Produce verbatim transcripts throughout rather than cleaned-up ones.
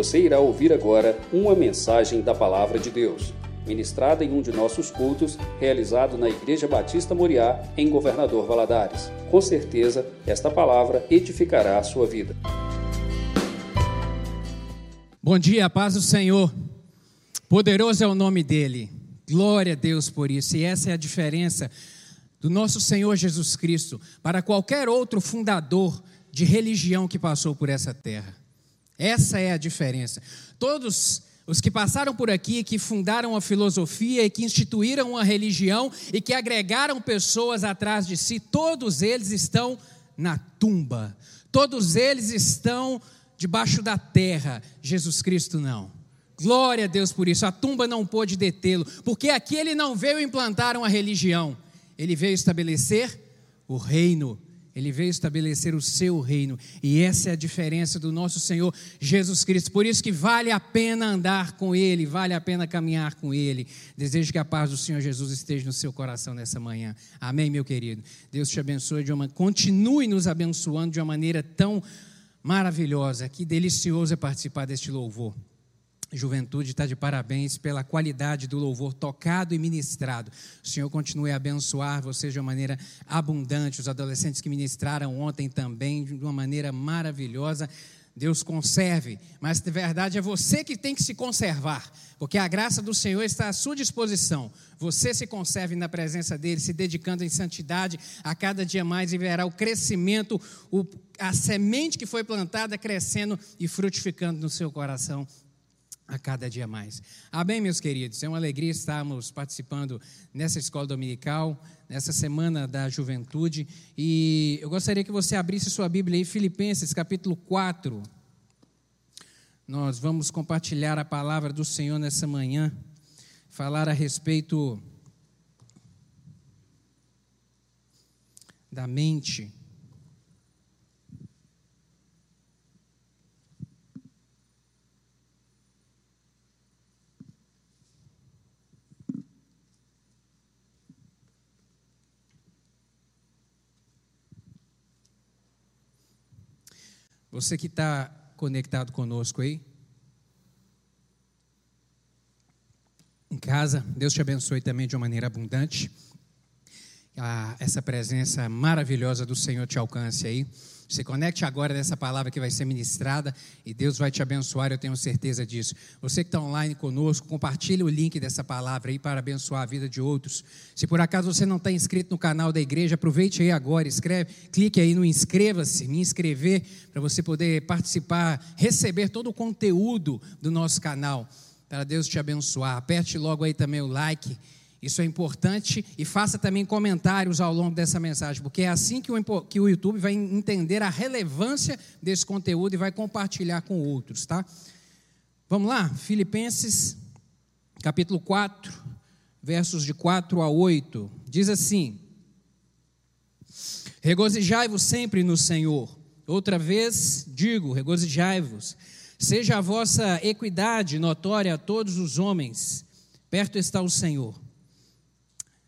Você irá ouvir agora uma mensagem da Palavra de Deus, ministrada em um de nossos cultos, realizado na Igreja Batista Moriá, em Governador Valadares. Com certeza, esta palavra edificará a sua vida. Bom dia, paz do Senhor. Poderoso é o nome dele. Glória a Deus por isso. E essa é a diferença do nosso Senhor Jesus Cristo para qualquer outro fundador de religião que passou por essa terra. Essa é a diferença. Todos os que passaram por aqui, que fundaram a filosofia e que instituíram uma religião e que agregaram pessoas atrás de si, todos eles estão na tumba. Todos eles estão debaixo da terra. Jesus Cristo não. Glória a Deus por isso. A tumba não pôde detê-lo, porque aqui ele não veio implantar uma religião. Ele veio estabelecer o reino. Ele veio estabelecer o seu reino. E essa é a diferença do nosso Senhor Jesus Cristo. Por isso que vale a pena andar com Ele, vale a pena caminhar com Ele. Desejo que a paz do Senhor Jesus esteja no seu coração nessa manhã. Amém, meu querido? Deus te abençoe de uma... Continue nos abençoando de uma maneira tão maravilhosa. Que delicioso é participar deste louvor. Juventude está de parabéns pela qualidade do louvor tocado e ministrado. O Senhor continue a abençoar vocês de uma maneira abundante. Os adolescentes que ministraram ontem também, de uma maneira maravilhosa. Deus conserve, mas de verdade é você que tem que se conservar, porque a graça do Senhor está à sua disposição. Você se conserve na presença dEle, se dedicando em santidade a cada dia mais, e verá o crescimento, o, a semente que foi plantada crescendo e frutificando no seu coração a cada dia mais. Amém, meus queridos? É uma alegria estarmos participando nessa escola dominical, nessa semana da juventude, e eu gostaria que você abrisse sua Bíblia aí, Filipenses capítulo quatro. Nós vamos compartilhar a palavra do Senhor nessa manhã, falar a respeito da mente. Você que está conectado conosco aí, em casa, Deus te abençoe também de uma maneira abundante. Ah, essa presença maravilhosa do Senhor te alcance aí. Se conecte agora nessa palavra que vai ser ministrada e Deus vai te abençoar, eu tenho certeza disso. Você que está online conosco, compartilhe o link dessa palavra aí para abençoar a vida de outros. Se por acaso você não está inscrito no canal da igreja, aproveite aí agora, escreve, clique aí no inscreva-se, me inscrever, para você poder participar, receber todo o conteúdo do nosso canal, para Deus te abençoar. Aperte logo aí também o like. Isso é importante, e faça também comentários ao longo dessa mensagem, porque é assim que o, que o YouTube vai entender a relevância desse conteúdo e vai compartilhar com outros, tá? Vamos lá, Filipenses, capítulo quatro, versos de quatro a oito, diz assim: regozijai-vos sempre no Senhor, outra vez digo, regozijai-vos, seja a vossa equidade notória a todos os homens, perto está o Senhor.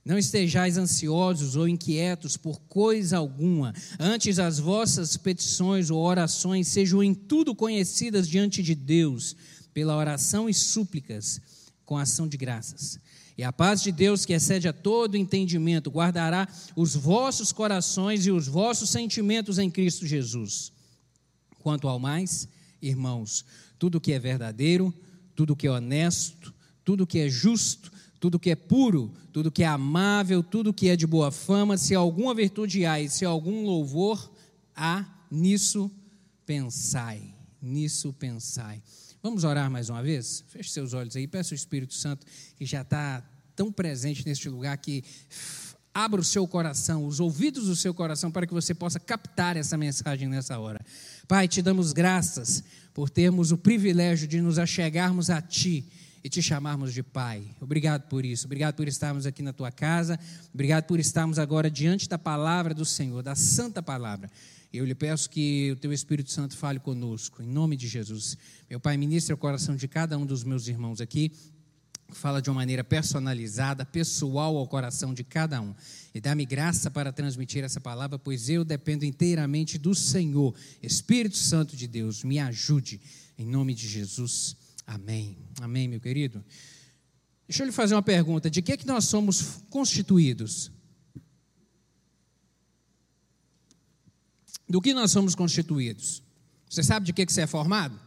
Não estejais ansiosos ou inquietos por coisa alguma, antes as vossas petições ou orações sejam em tudo conhecidas diante de Deus, pela oração e súplicas, com ação de graças. E a paz de Deus, que excede a todo entendimento, guardará os vossos corações e os vossos sentimentos em Cristo Jesus. Quanto ao mais, irmãos, tudo que é verdadeiro, tudo que é honesto, tudo que é justo, tudo que é puro, tudo que é amável, tudo que é de boa fama, se alguma virtude há e se algum louvor há, nisso pensai, nisso pensai. Vamos orar mais uma vez? Feche seus olhos aí, peça ao Espírito Santo, que já está tão presente neste lugar, que abra o seu coração, os ouvidos do seu coração, para que você possa captar essa mensagem nessa hora. Pai, te damos graças por termos o privilégio de nos achegarmos a Ti e te chamarmos de Pai. Obrigado por isso, obrigado por estarmos aqui na tua casa, obrigado por estarmos agora diante da palavra do Senhor, da santa palavra. Eu lhe peço que o teu Espírito Santo fale conosco, em nome de Jesus. Meu Pai, ministra o coração de cada um dos meus irmãos aqui, fala de uma maneira personalizada, pessoal ao coração de cada um, e dá-me graça para transmitir essa palavra, pois eu dependo inteiramente do Senhor. Espírito Santo de Deus, me ajude. Em Em nome de Jesus, amém. Amém, meu querido? Deixa eu lhe fazer uma pergunta. De que é que nós somos constituídos? Do que nós somos constituídos? Você sabe de que, que você é formado?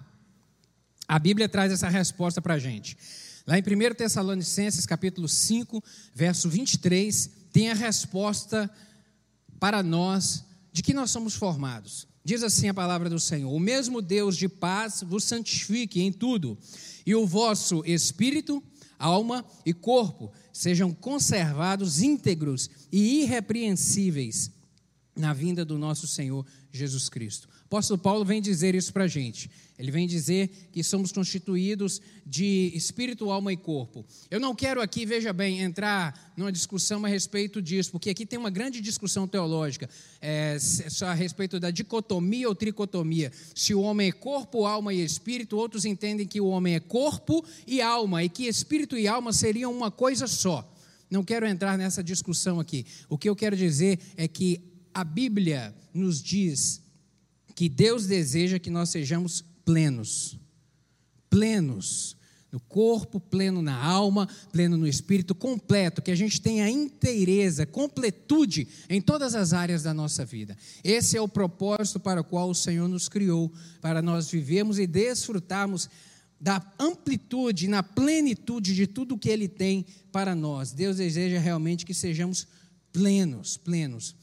A Bíblia traz essa resposta para a gente. Lá em primeira Tessalonicenses, capítulo cinco, verso vinte e três, tem a resposta para nós de que nós somos formados. Diz assim a palavra do Senhor: o mesmo Deus de paz vos santifique em tudo, e o vosso espírito, alma e corpo sejam conservados íntegros e irrepreensíveis na vinda do nosso Senhor Jesus Cristo. O apóstolo Paulo vem dizer isso para a gente. Ele vem dizer que somos constituídos de espírito, alma e corpo. Eu não quero aqui, veja bem, entrar numa discussão a respeito disso, porque aqui tem uma grande discussão teológica é, a respeito da dicotomia ou tricotomia. Se o homem é corpo, alma e espírito, outros entendem que o homem é corpo e alma, e que espírito e alma seriam uma coisa só. Não quero entrar nessa discussão aqui. O que eu quero dizer é que a Bíblia nos diz que Deus deseja que nós sejamos plenos, plenos no corpo, pleno na alma, pleno no espírito, completo, que a gente tenha inteireza, completude em todas as áreas da nossa vida. Esse é o propósito para o qual o Senhor nos criou, para nós vivermos e desfrutarmos da amplitude, na plenitude de tudo que Ele tem para nós. Deus deseja realmente que sejamos plenos, plenos.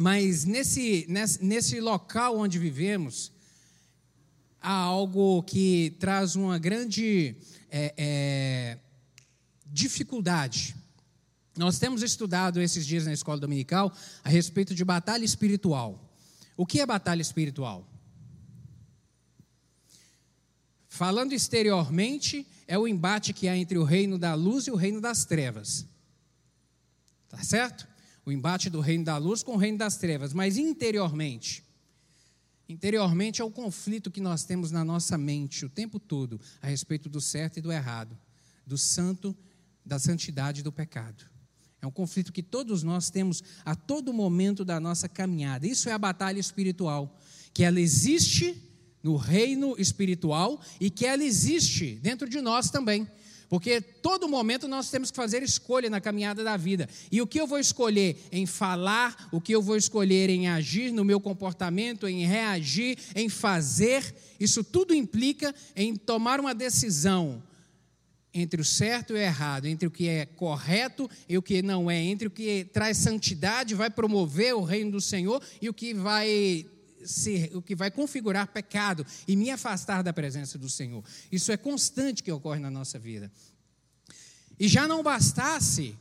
Mas nesse, nesse, nesse local onde vivemos, há algo que traz uma grande é, é, dificuldade. Nós temos estudado esses dias na escola dominical a respeito de batalha espiritual. O que é batalha espiritual? Falando exteriormente, é o embate que há entre o reino da luz e o reino das trevas. Tá certo? O embate do reino da luz com o reino das trevas, mas interiormente, interiormente é o conflito que nós temos na nossa mente o tempo todo, a respeito do certo e do errado, do santo, da santidade e do pecado. É um conflito que todos nós temos a todo momento da nossa caminhada. Isso é a batalha espiritual, que ela existe no reino espiritual e que ela existe dentro de nós também. Porque todo momento nós temos que fazer escolha na caminhada da vida. E o que eu vou escolher em falar, o que eu vou escolher em agir, no meu comportamento, em reagir, em fazer, isso tudo implica em tomar uma decisão entre o certo e o errado, entre o que é correto e o que não é, entre o que traz santidade, vai promover o reino do Senhor, e o que vai... Ser, o que vai configurar pecado e me afastar da presença do Senhor. Isso é constante que ocorre na nossa vida. E já não bastasse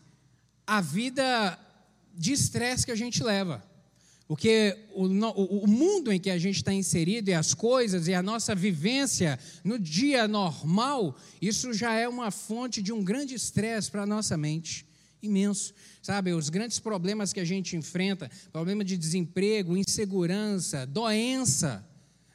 a vida de estresse que a gente leva, porque o, o, o mundo em que a gente está inserido e as coisas e a nossa vivência no dia normal, isso já é uma fonte de um grande estresse para a nossa mente. Imenso, sabe, os grandes problemas que a gente enfrenta, problema de desemprego, insegurança, doença,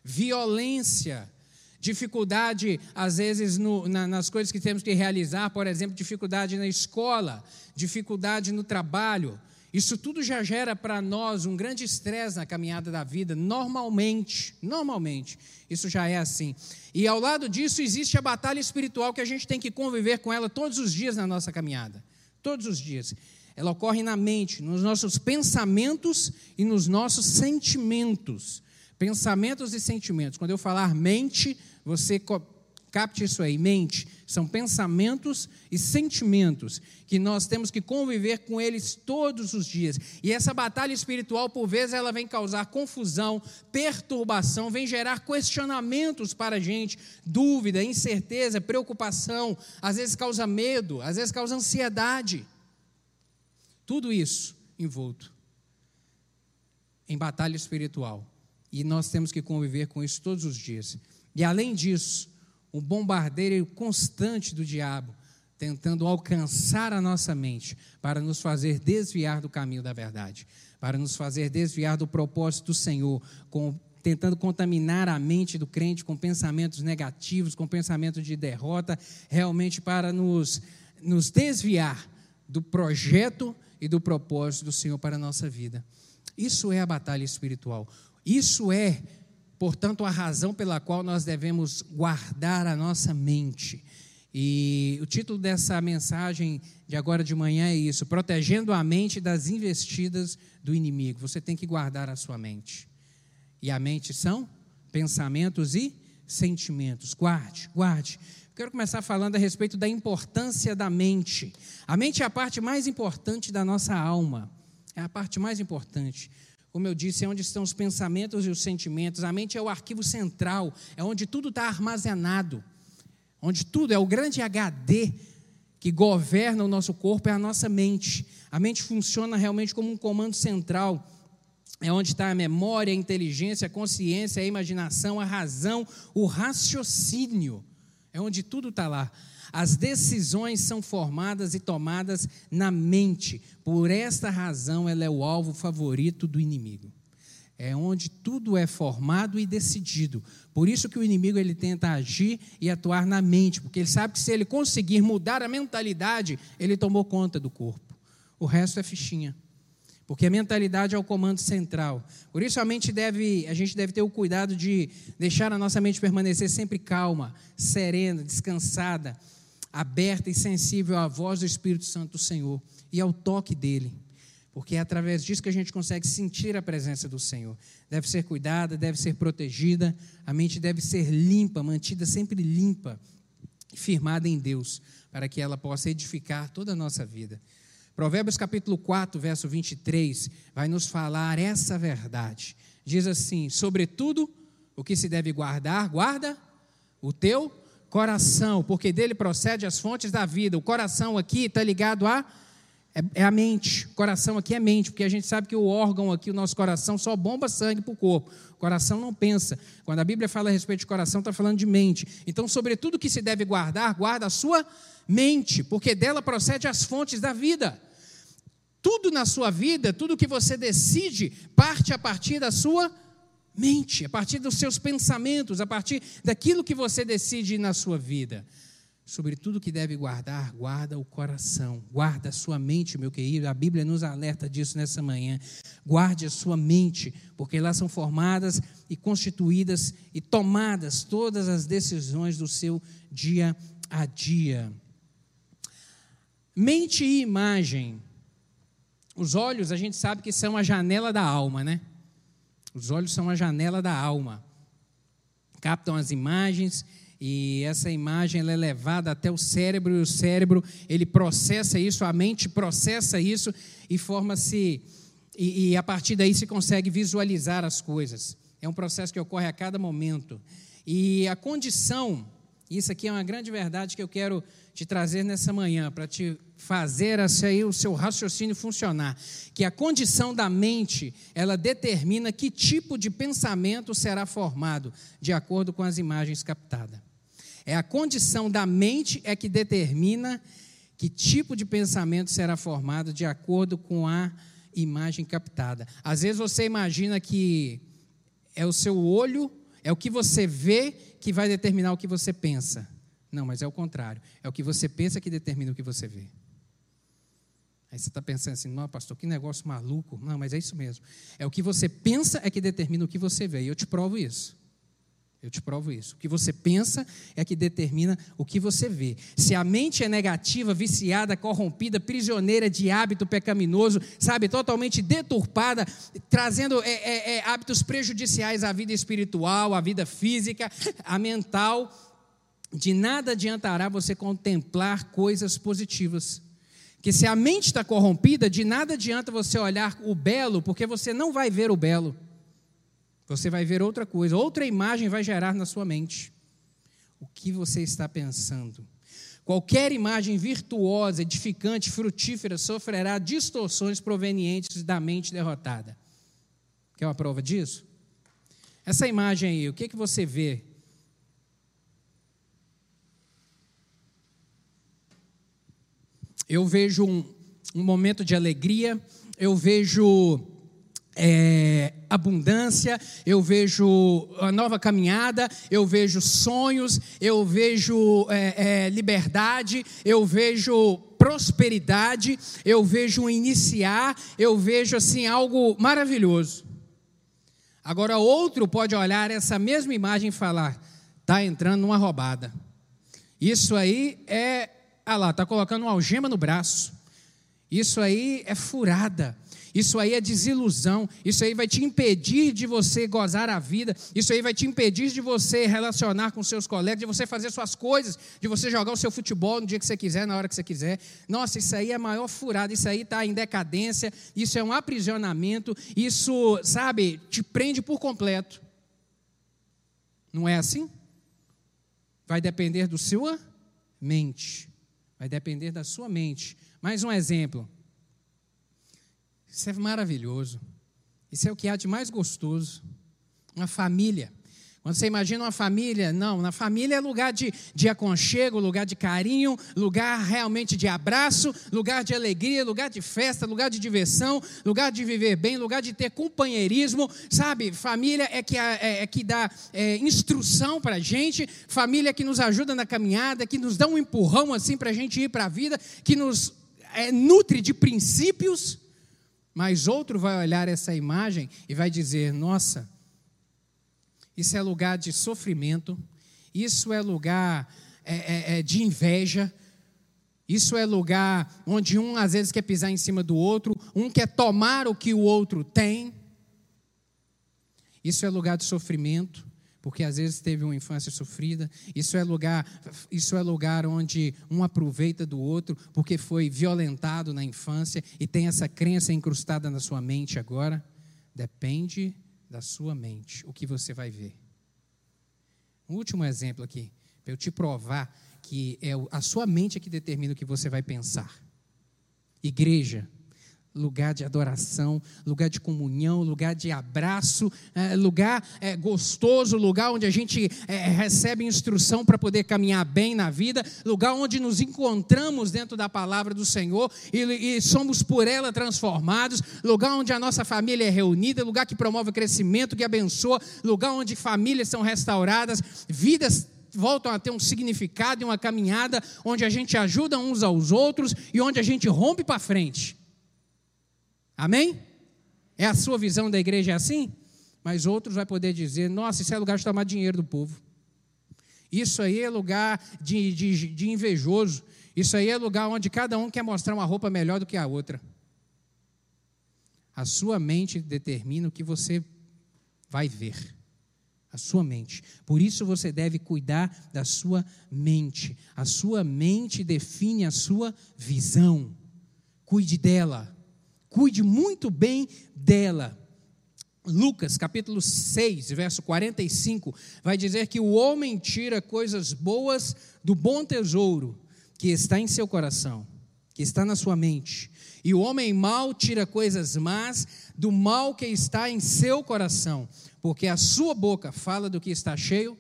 violência, dificuldade, às vezes, no, na, nas coisas que temos que realizar, por exemplo, dificuldade na escola, dificuldade no trabalho, isso tudo já gera para nós um grande estresse na caminhada da vida, normalmente, normalmente, isso já é assim. E ao lado disso existe a batalha espiritual que a gente tem que conviver com ela todos os dias na nossa caminhada. Todos os dias, ela ocorre na mente, nos nossos pensamentos e nos nossos sentimentos, pensamentos e sentimentos. Quando eu falar mente, você capte isso aí, mente, são pensamentos e sentimentos, que nós temos que conviver com eles todos os dias. E essa batalha espiritual, por vezes, ela vem causar confusão, perturbação, vem gerar questionamentos para a gente, dúvida, incerteza, preocupação, às vezes causa medo, às vezes causa ansiedade. Tudo isso envolto em batalha espiritual. E nós temos que conviver com isso todos os dias. E além disso, um bombardeio constante do diabo, tentando alcançar a nossa mente para nos fazer desviar do caminho da verdade, para nos fazer desviar do propósito do Senhor, com, tentando contaminar a mente do crente com pensamentos negativos, com pensamentos de derrota, realmente para nos, nos desviar do projeto e do propósito do Senhor para a nossa vida. Isso é a batalha espiritual. Isso é portanto, a razão pela qual nós devemos guardar a nossa mente. E o título dessa mensagem de agora de manhã é isso: protegendo a mente das investidas do inimigo. Você tem que guardar a sua mente. E a mente são pensamentos e sentimentos. Guarde, guarde. Quero começar falando a respeito da importância da mente. A mente é a parte mais importante da nossa alma. É a parte mais importante. Como eu disse, é onde estão os pensamentos e os sentimentos. A mente é o arquivo central, é onde tudo está armazenado. Onde tudo, é o grande H D que governa o nosso corpo, é a nossa mente. A mente funciona realmente como um comando central. É onde está a memória, a inteligência, a consciência, a imaginação, a razão, o raciocínio. É onde tudo está lá. As decisões são formadas e tomadas na mente. Por esta razão, ela é o alvo favorito do inimigo. É onde tudo é formado e decidido. Por isso que o inimigo ele tenta agir e atuar na mente, porque ele sabe que se ele conseguir mudar a mentalidade, ele tomou conta do corpo. O resto é fichinha. Porque a mentalidade é o comando central. Por isso a mente deve, a gente deve ter o cuidado de deixar a nossa mente permanecer sempre calma, serena, descansada, aberta e sensível à voz do Espírito Santo do Senhor e ao toque dele. Porque é através disso que a gente consegue sentir a presença do Senhor. Deve ser cuidada, deve ser protegida, a mente deve ser limpa, mantida sempre limpa e firmada em Deus, para que ela possa edificar toda a nossa vida. Provérbios capítulo quatro, verso vinte e três, vai nos falar essa verdade. Diz assim: sobretudo, o que se deve guardar, guarda o teu coração, porque dele procede as fontes da vida. O coração aqui está ligado a, é a mente. O coração aqui é mente, porque a gente sabe que o órgão aqui, o nosso coração, só bomba sangue para o corpo. O coração não pensa. Quando a Bíblia fala a respeito de coração, está falando de mente. Então, sobretudo, o que se deve guardar, guarda a sua mente, porque dela procede as fontes da vida. Tudo na sua vida, tudo que você decide, parte a partir da sua mente, a partir dos seus pensamentos, a partir daquilo que você decide na sua vida. Sobretudo que deve guardar, guarda o coração, guarda a sua mente, meu querido. A Bíblia nos alerta disso nessa manhã. Guarde a sua mente, porque lá são formadas e constituídas e tomadas todas as decisões do seu dia a dia. Mente e imagem. Os olhos, a gente sabe que são a janela da alma, né? Os olhos são a janela da alma. Captam as imagens e essa imagem ela é levada até o cérebro, e o cérebro ele processa isso, a mente processa isso e forma-se, e, e a partir daí se consegue visualizar as coisas. É um processo que ocorre a cada momento. E a condição, isso aqui é uma grande verdade que eu quero te trazer nessa manhã, para te fazer aí o seu raciocínio funcionar, que a condição da mente, ela determina que tipo de pensamento será formado, de acordo com as imagens captadas. É a condição da mente é que determina que tipo de pensamento será formado, de acordo com a imagem captada. Às vezes você imagina que é o seu olho, é o que você vê que vai determinar o que você pensa. Não, mas é o contrário. É o que você pensa que determina o que você vê. Aí você está pensando assim, não, pastor, que negócio maluco. Não, mas é isso mesmo. É o que você pensa é que determina o que você vê. E eu te provo isso. Eu te provo isso. O que você pensa é que determina o que você vê. Se a mente é negativa, viciada, corrompida, prisioneira de hábito pecaminoso, sabe, totalmente deturpada, trazendo é, é, é, hábitos prejudiciais à vida espiritual, à vida física, à mental, de nada adiantará você contemplar coisas positivas. Porque se a mente está corrompida, de nada adianta você olhar o belo, porque você não vai ver o belo. Você vai ver outra coisa, outra imagem vai gerar na sua mente. O que você está pensando? Qualquer imagem virtuosa, edificante, frutífera, sofrerá distorções provenientes da mente derrotada. Quer uma prova disso? Essa imagem aí, o que, que você vê? Eu vejo um, um momento de alegria, eu vejo é, abundância, eu vejo a nova caminhada, eu vejo sonhos, eu vejo é, é, liberdade, eu vejo prosperidade, eu vejo um iniciar, eu vejo assim, algo maravilhoso. Agora outro pode olhar essa mesma imagem e falar, está entrando numa roubada. Isso aí é, ah lá, está colocando uma algema no braço. Isso aí é furada. Isso aí é desilusão, isso aí vai te impedir de você gozar a vida, isso aí vai te impedir de você relacionar com seus colegas, de você fazer suas coisas, de você jogar o seu futebol no dia que você quiser, na hora que você quiser. Nossa, isso aí é a maior furada, isso aí está em decadência, isso é um aprisionamento, isso, sabe, te prende por completo. Não é assim? Vai depender da sua mente, vai depender da sua mente. Mais um exemplo. Isso é maravilhoso. Isso é o que há de mais gostoso. Uma família. Quando você imagina uma família, não, na família é lugar de, de aconchego, lugar de carinho, lugar realmente de abraço, lugar de alegria, lugar de festa, lugar de diversão, lugar de viver bem, lugar de ter companheirismo, sabe? Família é que, é, é que dá é, instrução para a gente, família é que nos ajuda na caminhada, que nos dá um empurrão assim para a gente ir para a vida, que nos é, nutre de princípios. Mas outro vai olhar essa imagem e vai dizer, nossa, isso é lugar de sofrimento, isso é lugar é, é, é, de inveja, isso é lugar onde um às vezes quer pisar em cima do outro, um quer tomar o que o outro tem. Isso é lugar de sofrimento, porque às vezes teve uma infância sofrida, isso é lugar, isso é lugar onde um aproveita do outro, porque foi violentado na infância e tem essa crença incrustada na sua mente agora. Depende da sua mente, o que você vai ver. Um último exemplo aqui, para eu te provar que é a sua mente que determina o que você vai pensar. Igreja. Lugar de adoração, lugar de comunhão, lugar de abraço, é, lugar é, gostoso, lugar onde a gente é, recebe instrução para poder caminhar bem na vida, lugar onde nos encontramos dentro da palavra do Senhor e, e somos por ela transformados, lugar onde a nossa família é reunida, lugar que promove crescimento, que abençoa, lugar onde famílias são restauradas, vidas voltam a ter um significado e uma caminhada onde a gente ajuda uns aos outros e onde a gente rompe para frente. Amém? É a sua visão da igreja, é assim? Mas outros vão poder dizer, nossa, isso é lugar de tomar dinheiro do povo. Isso aí é lugar de, de, de invejoso. Isso aí é lugar onde cada um quer mostrar uma roupa melhor do que a outra. A sua mente determina o que você vai ver. A sua mente. Por isso você deve cuidar da sua mente. A sua mente define a sua visão. Cuide dela. Cuide muito bem dela. Lucas, capítulo seis, verso quarenta e cinco, vai dizer que o homem tira coisas boas do bom tesouro que está em seu coração, que está na sua mente. E o homem mau tira coisas más do mal que está em seu coração, porque a sua boca fala do que está cheio,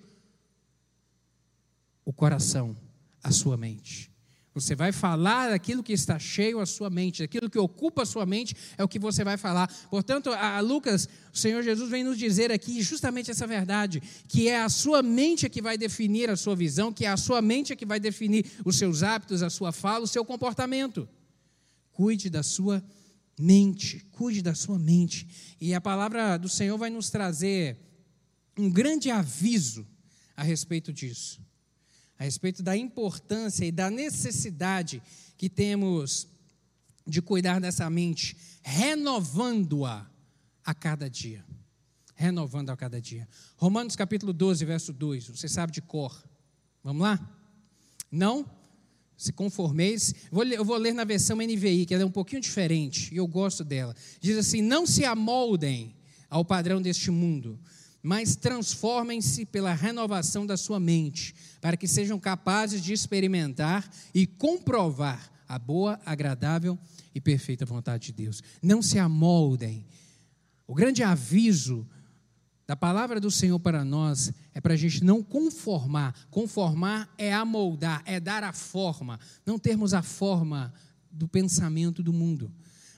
o coração, a sua mente. Você vai falar daquilo que está cheio a sua mente, aquilo que ocupa a sua mente é o que você vai falar. Portanto, a Lucas, o Senhor Jesus vem nos dizer aqui justamente essa verdade, que é a sua mente que vai definir a sua visão, que é a sua mente que vai definir os seus hábitos, a sua fala, o seu comportamento. Cuide da sua mente, cuide da sua mente. E a palavra do Senhor vai nos trazer um grande aviso a respeito disso. A respeito da importância e da necessidade que temos de cuidar dessa mente, renovando-a a cada dia. Renovando a cada dia. Romanos capítulo doze, verso dois, você sabe de cor. Vamos lá? Não se conformeis. Eu vou ler na versão N V I, que ela é um pouquinho diferente, e eu gosto dela. Diz assim, não se amoldem ao padrão deste mundo, mas transformem-se pela renovação da sua mente, para que sejam capazes de experimentar e comprovar a boa, agradável e perfeita vontade de Deus. Não se amoldem. O grande aviso da palavra do Senhor para nós é para a gente não conformar. Conformar é amoldar, é dar a forma, não termos a forma do pensamento do mundo,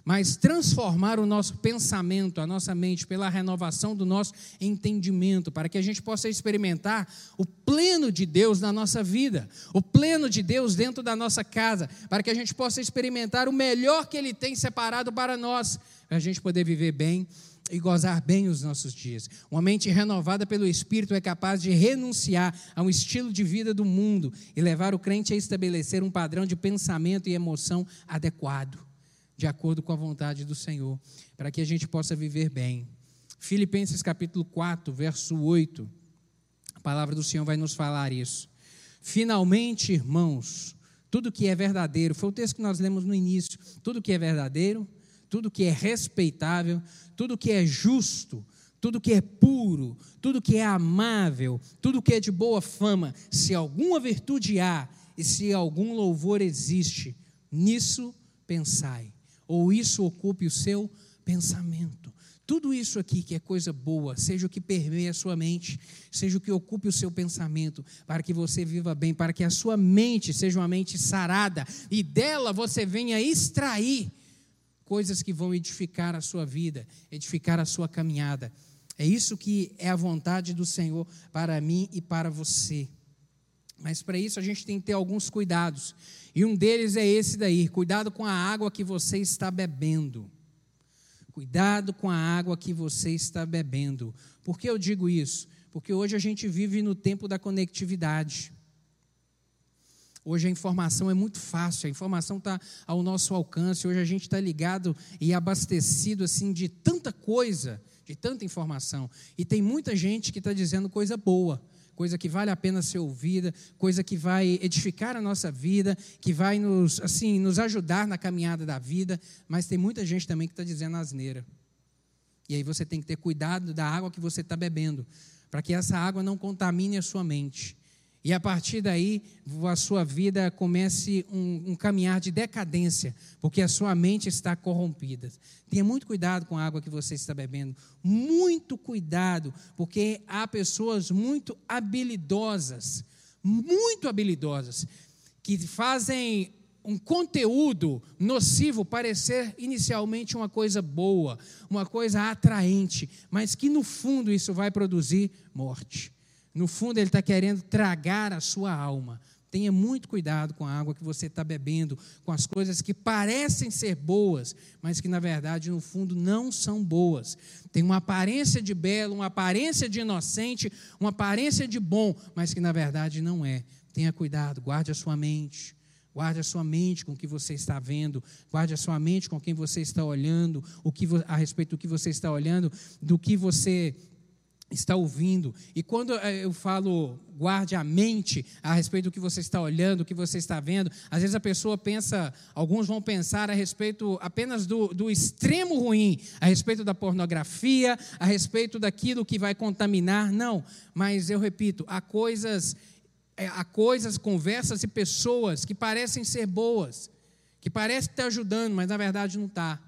mas transformar o nosso pensamento, a nossa mente, pela renovação do nosso entendimento, para que a gente possa experimentar o pleno de Deus na nossa vida, o pleno de Deus dentro da nossa casa, para que a gente possa experimentar o melhor que Ele tem separado para nós, para a gente poder viver bem e gozar bem os nossos dias. Uma mente renovada pelo Espírito é capaz de renunciar a um estilo de vida do mundo e levar o crente a estabelecer um padrão de pensamento e emoção adequado, de acordo com a vontade do Senhor, para que a gente possa viver bem. Filipenses capítulo quatro, verso oito, a palavra do Senhor vai nos falar isso. Finalmente, irmãos, tudo que é verdadeiro, foi o texto que nós lemos no início, tudo que é verdadeiro, tudo que é respeitável, tudo que é justo, tudo que é puro, tudo que é amável, tudo que é de boa fama, se alguma virtude há e se algum louvor existe, nisso pensai, ou isso ocupe o seu pensamento. Tudo isso aqui que é coisa boa, seja o que permeia a sua mente, seja o que ocupe o seu pensamento, para que você viva bem, para que a sua mente seja uma mente sarada e dela você venha extrair coisas que vão edificar a sua vida, edificar a sua caminhada. É isso que é a vontade do Senhor para mim e para você. Mas para isso a gente tem que ter alguns cuidados. E um deles é esse daí, cuidado com a água que você está bebendo. Cuidado com a água que você está bebendo. Por que eu digo isso? Porque hoje a gente vive no tempo da conectividade. Hoje a informação é muito fácil, a informação está ao nosso alcance. Hoje a gente está ligado e abastecido assim, de tanta coisa, de tanta informação. E tem muita gente que está dizendo coisa boa, coisa que vale a pena ser ouvida, coisa que vai edificar a nossa vida, que vai nos, assim, nos ajudar na caminhada da vida, mas tem muita gente também que está dizendo asneira. E aí você tem que ter cuidado da água que você está bebendo, para que essa água não contamine a sua mente. E a partir daí, a sua vida comece um, um caminhar de decadência, porque a sua mente está corrompida. Tenha muito cuidado com a água que você está bebendo. Muito cuidado, porque há pessoas muito habilidosas, muito habilidosas, que fazem um conteúdo nocivo parecer inicialmente uma coisa boa, uma coisa atraente, mas que no fundo isso vai produzir morte. No fundo, ele está querendo tragar a sua alma. Tenha muito cuidado com a água que você está bebendo, com as coisas que parecem ser boas, mas que, na verdade, no fundo, não são boas. Tem uma aparência de belo, uma aparência de inocente, uma aparência de bom, mas que, na verdade, não é. Tenha cuidado, guarde a sua mente. Guarde a sua mente com o que você está vendo, guarde a sua mente com quem você está olhando, o que, a respeito do que você está olhando, do que você está ouvindo. E quando eu falo guarde a mente a respeito do que você está olhando, do que você está vendo, às vezes a pessoa pensa, alguns vão pensar a respeito apenas do, do extremo ruim, a respeito da pornografia, a respeito daquilo que vai contaminar. Não, mas eu repito, há coisas, há coisas, conversas e pessoas que parecem ser boas, que parecem estar ajudando, mas na verdade não está.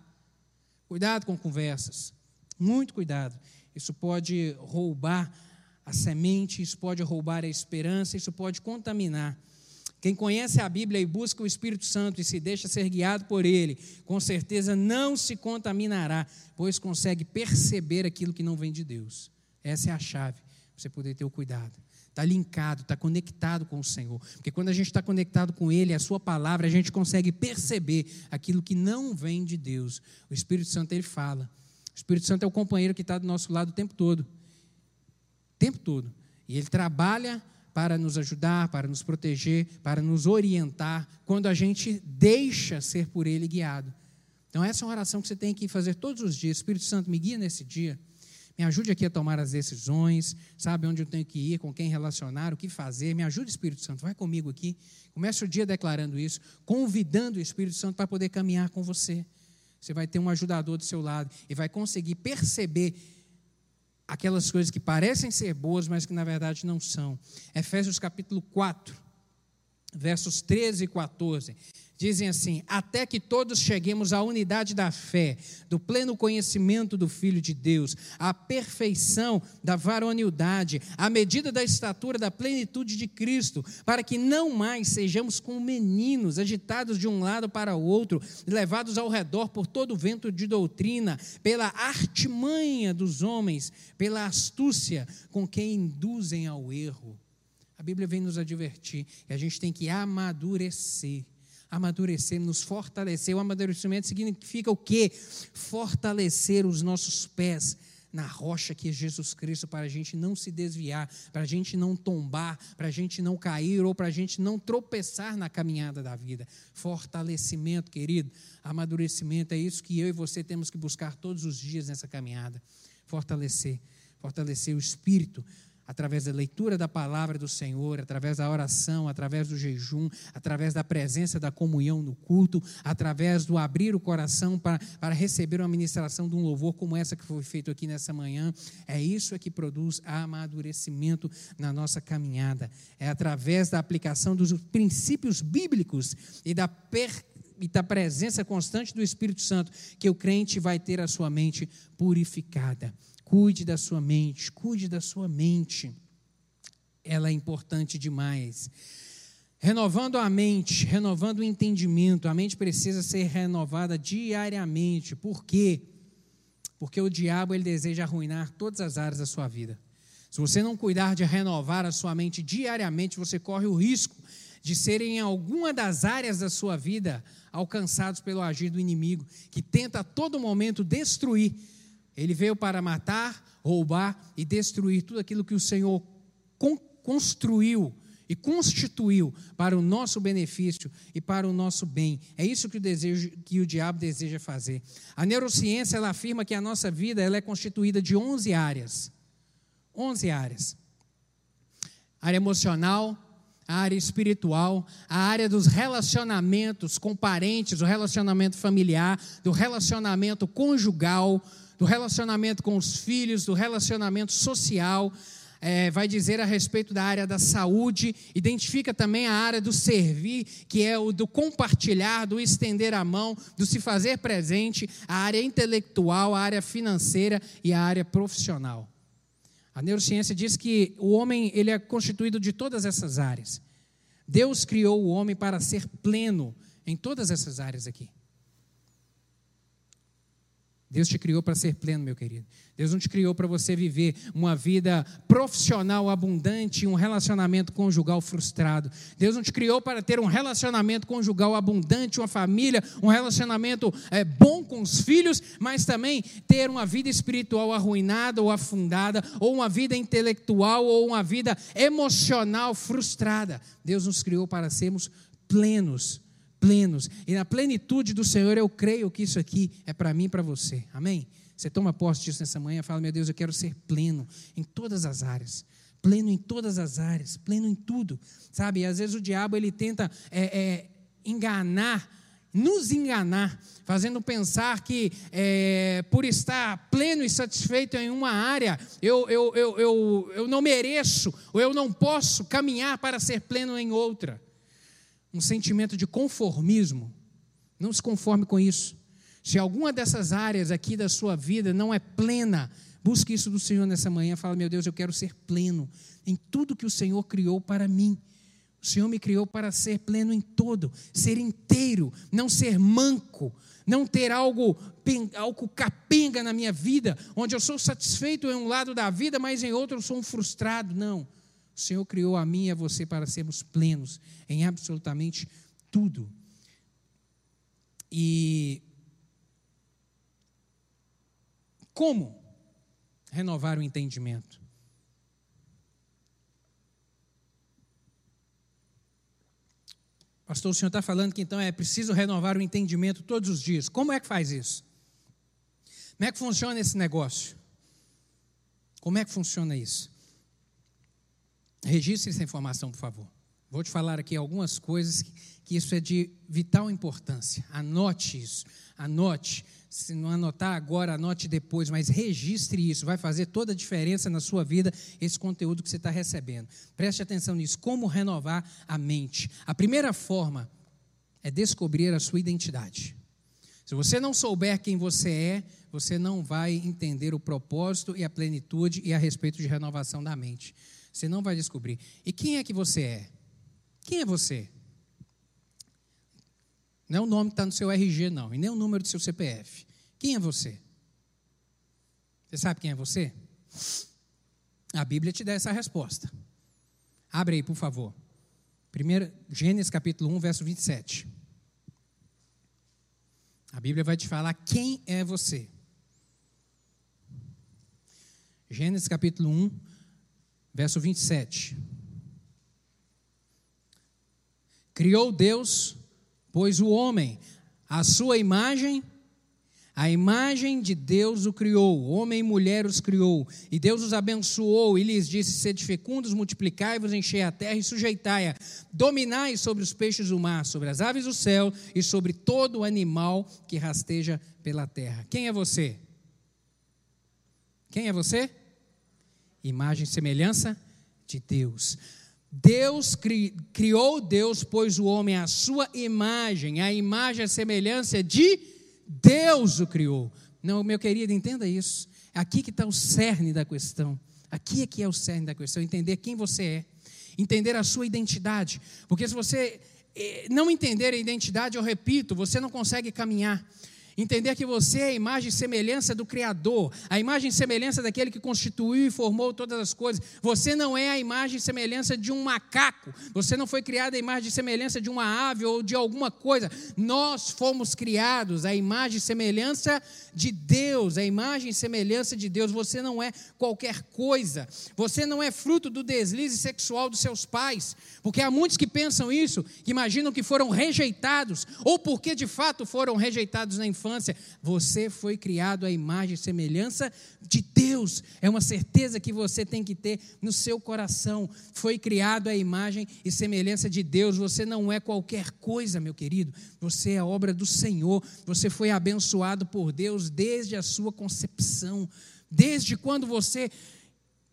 Cuidado com conversas, muito cuidado. Isso pode roubar a semente, isso pode roubar a esperança, isso pode contaminar. Quem conhece a Bíblia e busca o Espírito Santo e se deixa ser guiado por ele, com certeza não se contaminará, pois consegue perceber aquilo que não vem de Deus. Essa é a chave, para você poder ter o cuidado. Está linkado, está conectado com o Senhor. Porque quando a gente está conectado com Ele, a sua palavra, a gente consegue perceber aquilo que não vem de Deus. O Espírito Santo, ele fala. O Espírito Santo é o companheiro que está do nosso lado o tempo todo, o tempo todo, e ele trabalha para nos ajudar, para nos proteger, para nos orientar, quando a gente deixa ser por ele guiado. Então essa é uma oração que você tem que fazer todos os dias. Espírito Santo, me guia nesse dia, me ajude aqui a tomar as decisões, sabe onde eu tenho que ir, com quem relacionar, o que fazer, me ajude, Espírito Santo, vai comigo aqui. Comece o dia declarando isso, convidando o Espírito Santo para poder caminhar com você. Você vai ter um ajudador do seu lado e vai conseguir perceber aquelas coisas que parecem ser boas, mas que na verdade não são. Efésios capítulo quatro, versos treze e quatorze, dizem assim: até que todos cheguemos à unidade da fé, do pleno conhecimento do Filho de Deus, à perfeição da varonilidade, à medida da estatura da plenitude de Cristo, para que não mais sejamos como meninos, agitados de um lado para o outro, levados ao redor por todo o vento de doutrina, pela artimanha dos homens, pela astúcia com que induzem ao erro. A Bíblia vem nos advertir que a gente tem que amadurecer. amadurecer, nos fortalecer. O amadurecimento significa o quê? Fortalecer os nossos pés na rocha que é Jesus Cristo, para a gente não se desviar, para a gente não tombar, para a gente não cair ou para a gente não tropeçar na caminhada da vida. Fortalecimento, querido, amadurecimento, é isso que eu e você temos que buscar todos os dias nessa caminhada. Fortalecer, fortalecer o espírito através da leitura da palavra do Senhor, através da oração, através do jejum, através da presença da comunhão no culto, através do abrir o coração para, para receber uma ministração de um louvor como essa que foi feito aqui nessa manhã. É isso que produz amadurecimento na nossa caminhada. É através da aplicação dos princípios bíblicos e da perspectiva e da presença constante do Espírito Santo que o crente vai ter a sua mente purificada. Cuide da sua mente, cuide da sua mente, ela é importante demais. Renovando a mente, renovando o entendimento, a mente precisa ser renovada diariamente. Por quê? Porque o diabo, ele deseja arruinar todas as áreas da sua vida. Se você não cuidar de renovar a sua mente diariamente, você corre o risco de serem em alguma das áreas da sua vida alcançados pelo agir do inimigo, que tenta a todo momento destruir. Ele veio para matar, roubar e destruir tudo aquilo que o Senhor con- construiu e constituiu para o nosso benefício e para o nosso bem. É isso que o, desejo, que o diabo deseja fazer. A neurociência, ela afirma que a nossa vida, ela é constituída de onze áreas. onze áreas. Área emocional, a área espiritual, a área dos relacionamentos com parentes, do relacionamento familiar, do relacionamento conjugal, do relacionamento com os filhos, do relacionamento social, é, vai dizer a respeito da área da saúde, identifica também a área do servir, que é o do compartilhar, do estender a mão, do se fazer presente, a área intelectual, a área financeira e a área profissional. A neurociência diz que o homem, ele é constituído de todas essas áreas. Deus criou o homem para ser pleno em todas essas áreas aqui. Deus te criou para ser pleno, meu querido. Deus não te criou para você viver uma vida profissional abundante, um relacionamento conjugal frustrado. Deus não te criou para ter um relacionamento conjugal abundante, uma família, um relacionamento é, bom com os filhos, mas também ter uma vida espiritual arruinada ou afundada, ou uma vida intelectual ou uma vida emocional frustrada. Deus nos criou para sermos plenos. plenos, e na plenitude do Senhor eu creio que isso aqui é para mim e para você, amém? Você toma posse disso nessa manhã e fala: meu Deus, eu quero ser pleno em todas as áreas, pleno em todas as áreas, pleno em tudo, sabe? E às vezes o diabo, ele tenta é, é, enganar, nos enganar, fazendo pensar que é, por estar pleno e satisfeito em uma área, eu, eu, eu, eu, eu não mereço, ou eu não posso caminhar para ser pleno em outra. Um sentimento de conformismo. Não se conforme com isso. Se alguma dessas áreas aqui da sua vida não é plena, busque isso do Senhor nessa manhã. Fala: meu Deus, eu quero ser pleno em tudo que o Senhor criou para mim. O Senhor me criou para ser pleno em todo, ser inteiro, não ser manco, não ter algo, algo capenga na minha vida, onde eu sou satisfeito em um lado da vida, mas em outro eu sou um frustrado. Não. O Senhor criou a mim e a você para sermos plenos em absolutamente tudo. E como renovar o entendimento? Pastor, o senhor está falando que então é preciso renovar o entendimento todos os dias. Como é que faz isso? Como é que funciona esse negócio? Como é que funciona isso? Registre essa informação, por favor. Vou te falar aqui algumas coisas que, que isso é de vital importância. Anote isso, anote. Se não anotar agora, anote depois, mas registre isso. Vai fazer toda a diferença na sua vida esse conteúdo que você está recebendo. Preste atenção nisso. Como renovar a mente? A primeira forma é descobrir a sua identidade. Se você não souber quem você é, você não vai entender o propósito e a plenitude e a respeito de renovação da mente. Você não vai descobrir. E quem é que você é? Quem é você? Não é o nome que está no seu R G, não. E nem o número do seu C P F. Quem é você? Você sabe quem é você? A Bíblia te dá essa resposta. Abre aí, por favor. Primeiro, Gênesis capítulo um, verso vinte e sete. A Bíblia vai te falar quem é você. Gênesis capítulo um, verso vinte e sete. Criou Deus, pois o homem, a sua imagem, a imagem de Deus o criou, homem e mulher os criou, e Deus os abençoou, e lhes disse, sede fecundos, multiplicai-vos, enchei a terra e sujeitai-a, dominai sobre os peixes do mar, sobre as aves do céu, e sobre todo animal que rasteja pela terra. Quem é você? Quem é você? Imagem e semelhança de Deus. Deus cri, criou Deus, pois o homem a sua imagem, a imagem e a semelhança de Deus o criou. Não, meu querido, entenda isso. Aqui que está o cerne da questão. Aqui é que é o cerne da questão, entender quem você é, entender a sua identidade. Porque se você não entender a identidade, eu repito, você não consegue caminhar. Entender que você é a imagem e semelhança do Criador, a imagem e semelhança daquele que constituiu e formou todas as coisas. Você não é a imagem e semelhança de um macaco, você não foi criado a imagem e semelhança de uma ave ou de alguma coisa. Nós fomos criados a imagem e semelhança de Deus, a imagem e semelhança de Deus. Você não é qualquer coisa, você não é fruto do deslize sexual dos seus pais, porque há muitos que pensam isso, que imaginam que foram rejeitados, ou porque de fato foram rejeitados na infância. Você foi criado à imagem e semelhança de Deus. É uma certeza que você tem que ter no seu coração. Foi criado à imagem e semelhança de Deus. Você não é qualquer coisa, meu querido. Você é a obra do Senhor. Você foi abençoado por Deus desde a sua concepção. Desde quando você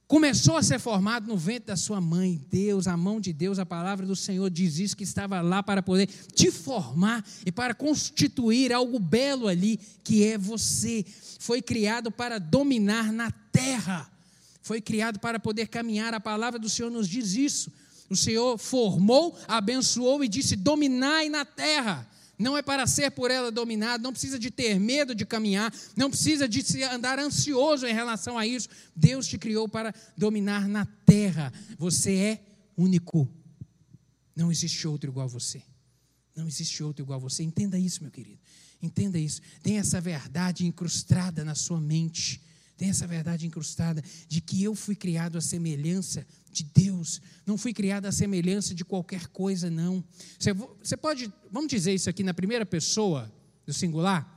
começou a ser formado no ventre da sua mãe. Deus, a mão de Deus, a palavra do Senhor diz isso, que estava lá para poder te formar e para constituir algo belo ali, que é você. Foi criado para dominar na terra, foi criado para poder caminhar. A palavra do Senhor nos diz isso. O Senhor formou, abençoou e disse, dominai na terra. Não é para ser por ela dominado, não precisa de ter medo de caminhar, não precisa de se andar ansioso em relação a isso. Deus te criou para dominar na terra. Você é único. Não existe outro igual a você. Não existe outro igual a você. Entenda isso, meu querido. Entenda isso. Tem essa verdade incrustada na sua mente. Tem essa verdade incrustada de que eu fui criado à semelhança de Deus. Não fui criado à semelhança de qualquer coisa, não. Você, você pode, vamos dizer isso aqui na primeira pessoa do singular?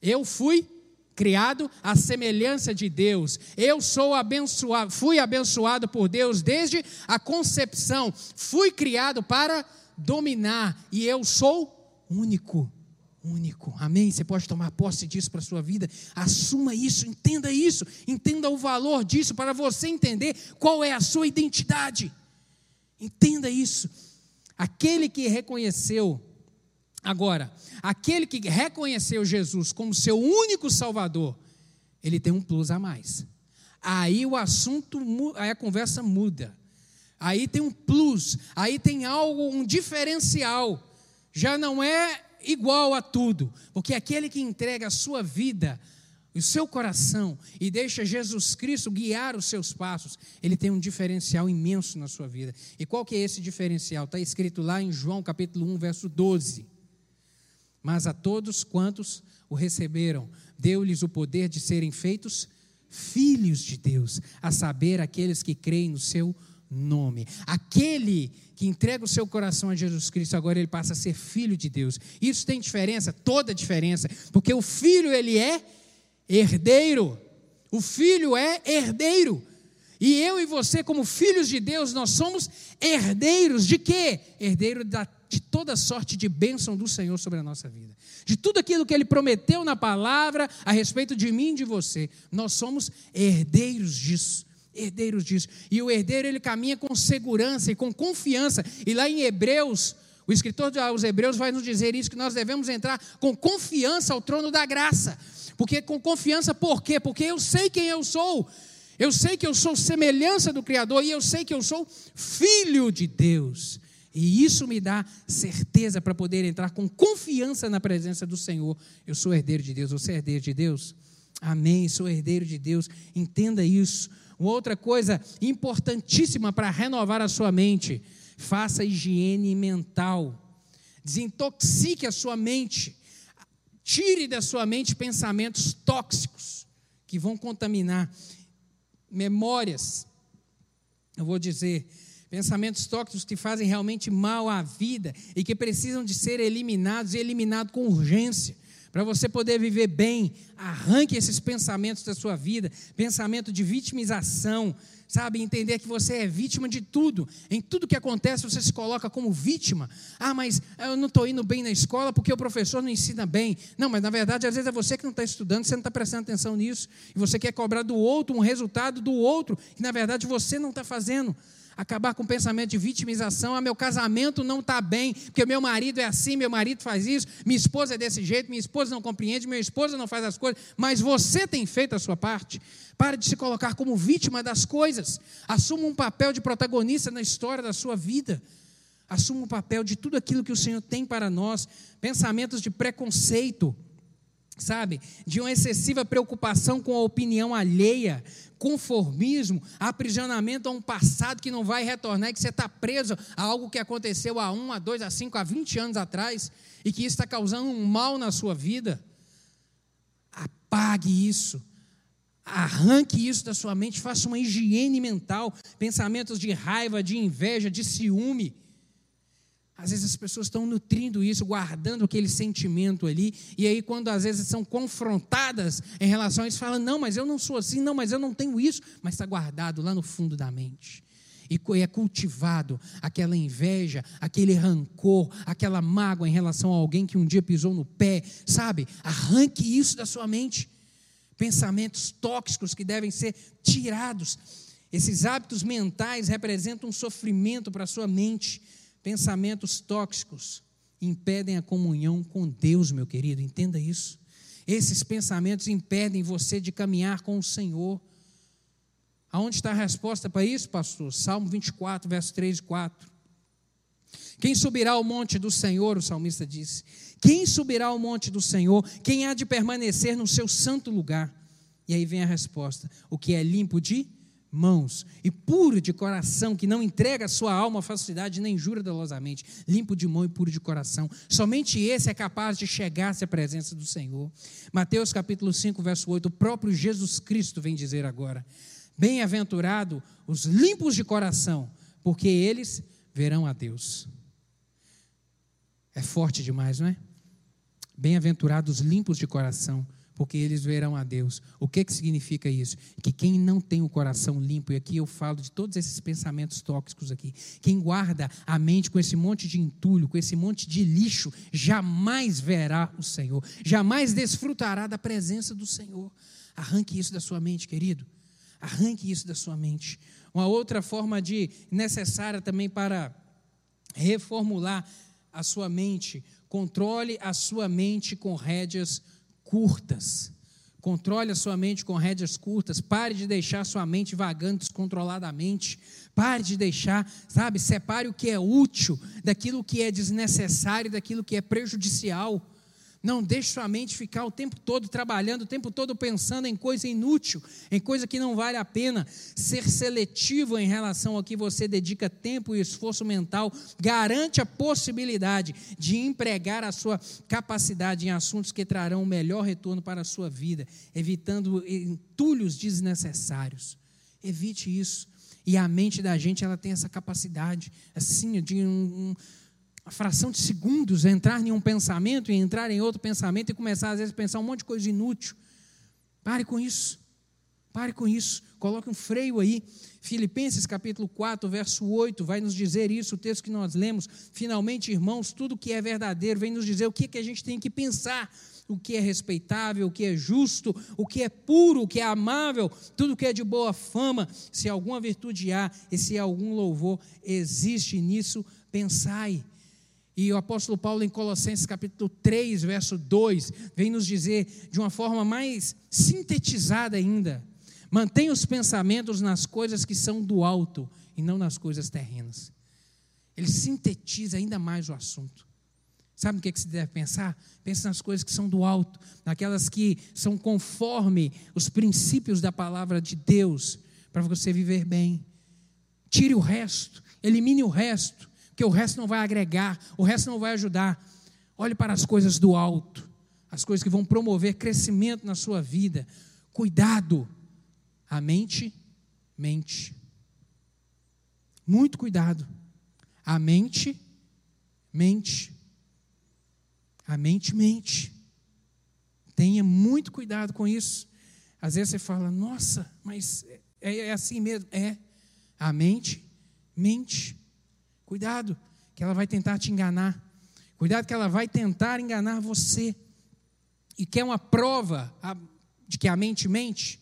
Eu fui criado à semelhança de Deus. Eu sou abençoado, fui abençoado por Deus desde a concepção. Fui criado para dominar e eu sou único. Único, amém? Você pode tomar posse disso para a sua vida. Assuma isso, entenda isso, entenda o valor disso para você entender qual é a sua identidade. Entenda isso. Aquele que reconheceu, agora, aquele que reconheceu Jesus como seu único Salvador, ele tem um plus a mais. Aí o assunto, aí a conversa muda. Aí tem um plus, aí tem algo, um diferencial. Já não é igual a tudo, porque aquele que entrega a sua vida, o seu coração, e deixa Jesus Cristo guiar os seus passos, ele tem um diferencial imenso na sua vida. E qual que é esse diferencial? Está escrito lá em João capítulo um, verso doze. Mas a todos quantos o receberam, deu-lhes o poder de serem feitos filhos de Deus, a saber, aqueles que creem no seu nome. Aquele que entrega o seu coração a Jesus Cristo, agora ele passa a ser filho de Deus. Isso tem diferença, toda diferença, porque o filho ele é herdeiro, o filho é herdeiro, e eu e você como filhos de Deus, nós somos herdeiros de quê? Herdeiro da, de toda sorte de bênção do Senhor sobre a nossa vida, de tudo aquilo que ele prometeu na palavra a respeito de mim e de você. Nós somos herdeiros disso. Herdeiros disso, e o herdeiro ele caminha com segurança e com confiança, e lá em Hebreus, o escritor aos Hebreus vai nos dizer isso, que nós devemos entrar com confiança ao trono da graça. Porque com confiança, por quê? Porque eu sei quem eu sou, eu sei que eu sou semelhança do Criador, e eu sei que eu sou filho de Deus, e isso me dá certeza para poder entrar com confiança na presença do Senhor. Eu sou herdeiro de Deus, você é herdeiro de Deus? Amém, sou herdeiro de Deus, entenda isso. Uma outra coisa importantíssima para renovar a sua mente, faça higiene mental, desintoxique a sua mente, Tire da sua mente pensamentos tóxicos que vão contaminar. Memórias, eu vou dizer, pensamentos tóxicos que fazem realmente mal à vida e que precisam de ser eliminados e eliminados com urgência. Para você poder viver bem, arranque esses pensamentos da sua vida, pensamento de vitimização, sabe, entender que você é vítima de tudo, em tudo que acontece você se coloca como vítima. Ah, mas eu não estou indo bem na escola porque o professor não ensina bem. Não, mas na verdade às vezes é você que não está estudando, você não está prestando atenção nisso, e você quer cobrar do outro um resultado do outro, que na verdade você não está fazendo. Acabar com o pensamento de vitimização. Ah, meu casamento não está bem, porque meu marido é assim, meu marido faz isso, minha esposa é desse jeito, minha esposa não compreende, minha esposa não faz as coisas, mas você tem feito a sua parte. Pare de se colocar como vítima das coisas, assuma um papel de protagonista na história da sua vida, assuma um papel de tudo aquilo que o Senhor tem para nós. Pensamentos de preconceito, sabe, de uma excessiva preocupação com a opinião alheia, conformismo, aprisionamento a um passado que não vai retornar, e que você está preso a algo que aconteceu há um, a dois, a cinco, a vinte anos atrás, e que isso está causando um mal na sua vida. Apague isso, arranque isso da sua mente, faça uma higiene mental. Pensamentos de raiva, de inveja, de ciúme. Às vezes as pessoas estão nutrindo isso, guardando aquele sentimento ali, e aí quando às vezes são confrontadas em relação a isso, falam, não, mas eu não sou assim, não, mas eu não tenho isso, mas está guardado lá no fundo da mente, e é cultivado aquela inveja, aquele rancor, aquela mágoa em relação a alguém que um dia pisou no pé, sabe, arranque isso da sua mente. Pensamentos tóxicos que devem ser tirados. Esses hábitos mentais representam um sofrimento para a sua mente. Pensamentos tóxicos impedem a comunhão com Deus, meu querido, entenda isso. Esses pensamentos impedem você de caminhar com o Senhor. Aonde está a resposta para isso, pastor? Salmo vinte e quatro, verso três e quatro. Quem subirá ao monte do Senhor, o salmista disse, quem subirá ao monte do Senhor, quem há de permanecer no seu santo lugar? E aí vem a resposta, o que é limpo de mãos e puro de coração, que não entrega a sua alma à falsidade, nem jura dolosamente, limpo de mão e puro de coração, somente esse é capaz de chegar-se à presença do Senhor. Mateus capítulo cinco, verso oito, o próprio Jesus Cristo vem dizer agora, bem-aventurado os limpos de coração, porque eles verão a Deus. É forte demais, não é? Bem-aventurados os limpos de coração, porque eles verão a Deus. O que, que significa isso? Que quem não tem o coração limpo, e aqui eu falo de todos esses pensamentos tóxicos aqui, quem guarda a mente com esse monte de entulho, com esse monte de lixo, jamais verá o Senhor, jamais desfrutará da presença do Senhor. Arranque isso da sua mente, querido, arranque isso da sua mente. Uma outra forma de necessária também para reformular a sua mente, controle a sua mente com rédeas curtas, controle a sua mente com rédeas curtas, pare de deixar sua mente vagando descontroladamente, pare de deixar, sabe, separe o que é útil daquilo que é desnecessário, daquilo que é prejudicial. Não deixe sua mente ficar o tempo todo trabalhando, o tempo todo pensando em coisa inútil, em coisa que não vale a pena. Ser seletivo em relação ao que você dedica tempo e esforço mental garante a possibilidade de empregar a sua capacidade em assuntos que trarão o melhor retorno para a sua vida, evitando entulhos desnecessários. Evite isso. E a mente da gente, ela tem essa capacidade, assim, de um... um a fração de segundos, entrar em um pensamento e entrar em outro pensamento e começar às vezes a pensar um monte de coisa inútil. Pare com isso, pare com isso, coloque um freio aí. Filipenses capítulo quatro, verso oito, vai nos dizer isso, o texto que nós lemos. Finalmente, irmãos, tudo que é verdadeiro, vem nos dizer o que, que a gente tem que pensar, o que é respeitável, o que é justo, o que é puro, o que é amável, tudo que é de boa fama, se alguma virtude há e se algum louvor existe nisso, pensai. E o apóstolo Paulo, em Colossenses capítulo três, verso dois, vem nos dizer de uma forma mais sintetizada ainda, mantenha os pensamentos nas coisas que são do alto e não nas coisas terrenas. Ele sintetiza ainda mais o assunto. Sabe o que, é que se deve pensar? Pense nas coisas que são do alto, naquelas que são conforme os princípios da palavra de Deus, para você viver bem. Tire o resto, elimine o resto, porque o resto não vai agregar, o resto não vai ajudar. Olhe para as coisas do alto, as coisas que vão promover crescimento na sua vida. Cuidado, a mente mente, muito cuidado, a mente mente, a mente mente, tenha muito cuidado com isso. Às vezes você fala, nossa, mas é, é assim mesmo, é, a mente mente, cuidado que ela vai tentar te enganar, cuidado que ela vai tentar enganar você. E quer uma prova de que a mente mente?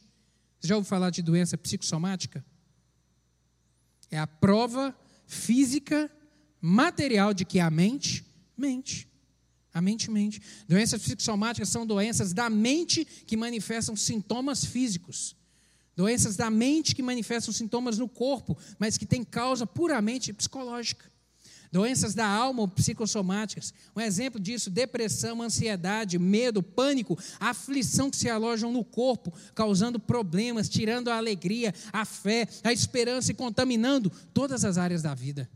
Você já ouviu falar de doença psicossomática? É a prova física, material de que a mente mente. A mente mente. Doenças psicossomáticas são doenças da mente que manifestam sintomas físicos. Doenças da mente que manifestam sintomas no corpo, mas que têm causa puramente psicológica. Doenças da alma ou psicossomáticas. Um exemplo disso, depressão, ansiedade, medo, pânico, aflição que se alojam no corpo, causando problemas, tirando a alegria, a fé, a esperança e contaminando todas as áreas da vida.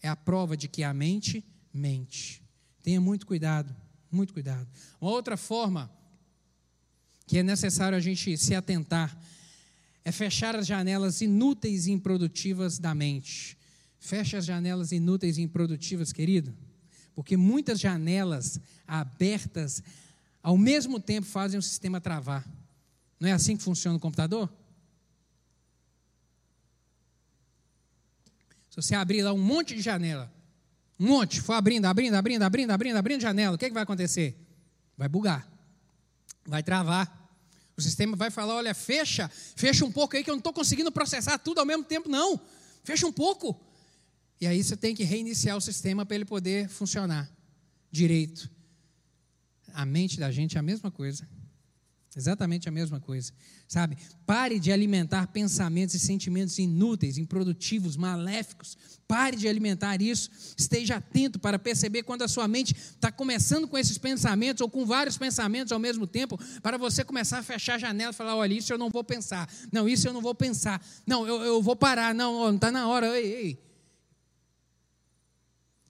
É a prova de que a mente mente. Tenha muito cuidado, muito cuidado. Uma outra forma que é necessário a gente se atentar é fechar as janelas inúteis e improdutivas da mente. Feche as janelas inúteis e improdutivas, querido, porque muitas janelas abertas ao mesmo tempo fazem o sistema travar. Não é assim que funciona o computador? Se você abrir lá um monte de janela, um monte, for abrindo, abrindo, abrindo, abrindo, abrindo, abrindo janela, o que, é que vai acontecer? Vai bugar, vai travar. O sistema vai falar, olha, fecha, fecha um pouco aí que eu não estou conseguindo processar tudo ao mesmo tempo, não. Fecha um pouco. E aí você tem que reiniciar o sistema para ele poder funcionar direito. A mente da gente é a mesma coisa. Exatamente a mesma coisa. Sabe? Pare de alimentar pensamentos e sentimentos inúteis, improdutivos, maléficos. Pare de alimentar isso. Esteja atento para perceber quando a sua mente está começando com esses pensamentos ou com vários pensamentos ao mesmo tempo, para você começar a fechar a janela e falar, olha, isso eu não vou pensar. Não, isso eu não vou pensar. Não, eu, eu vou parar. Não, não está na hora. Ei, ei.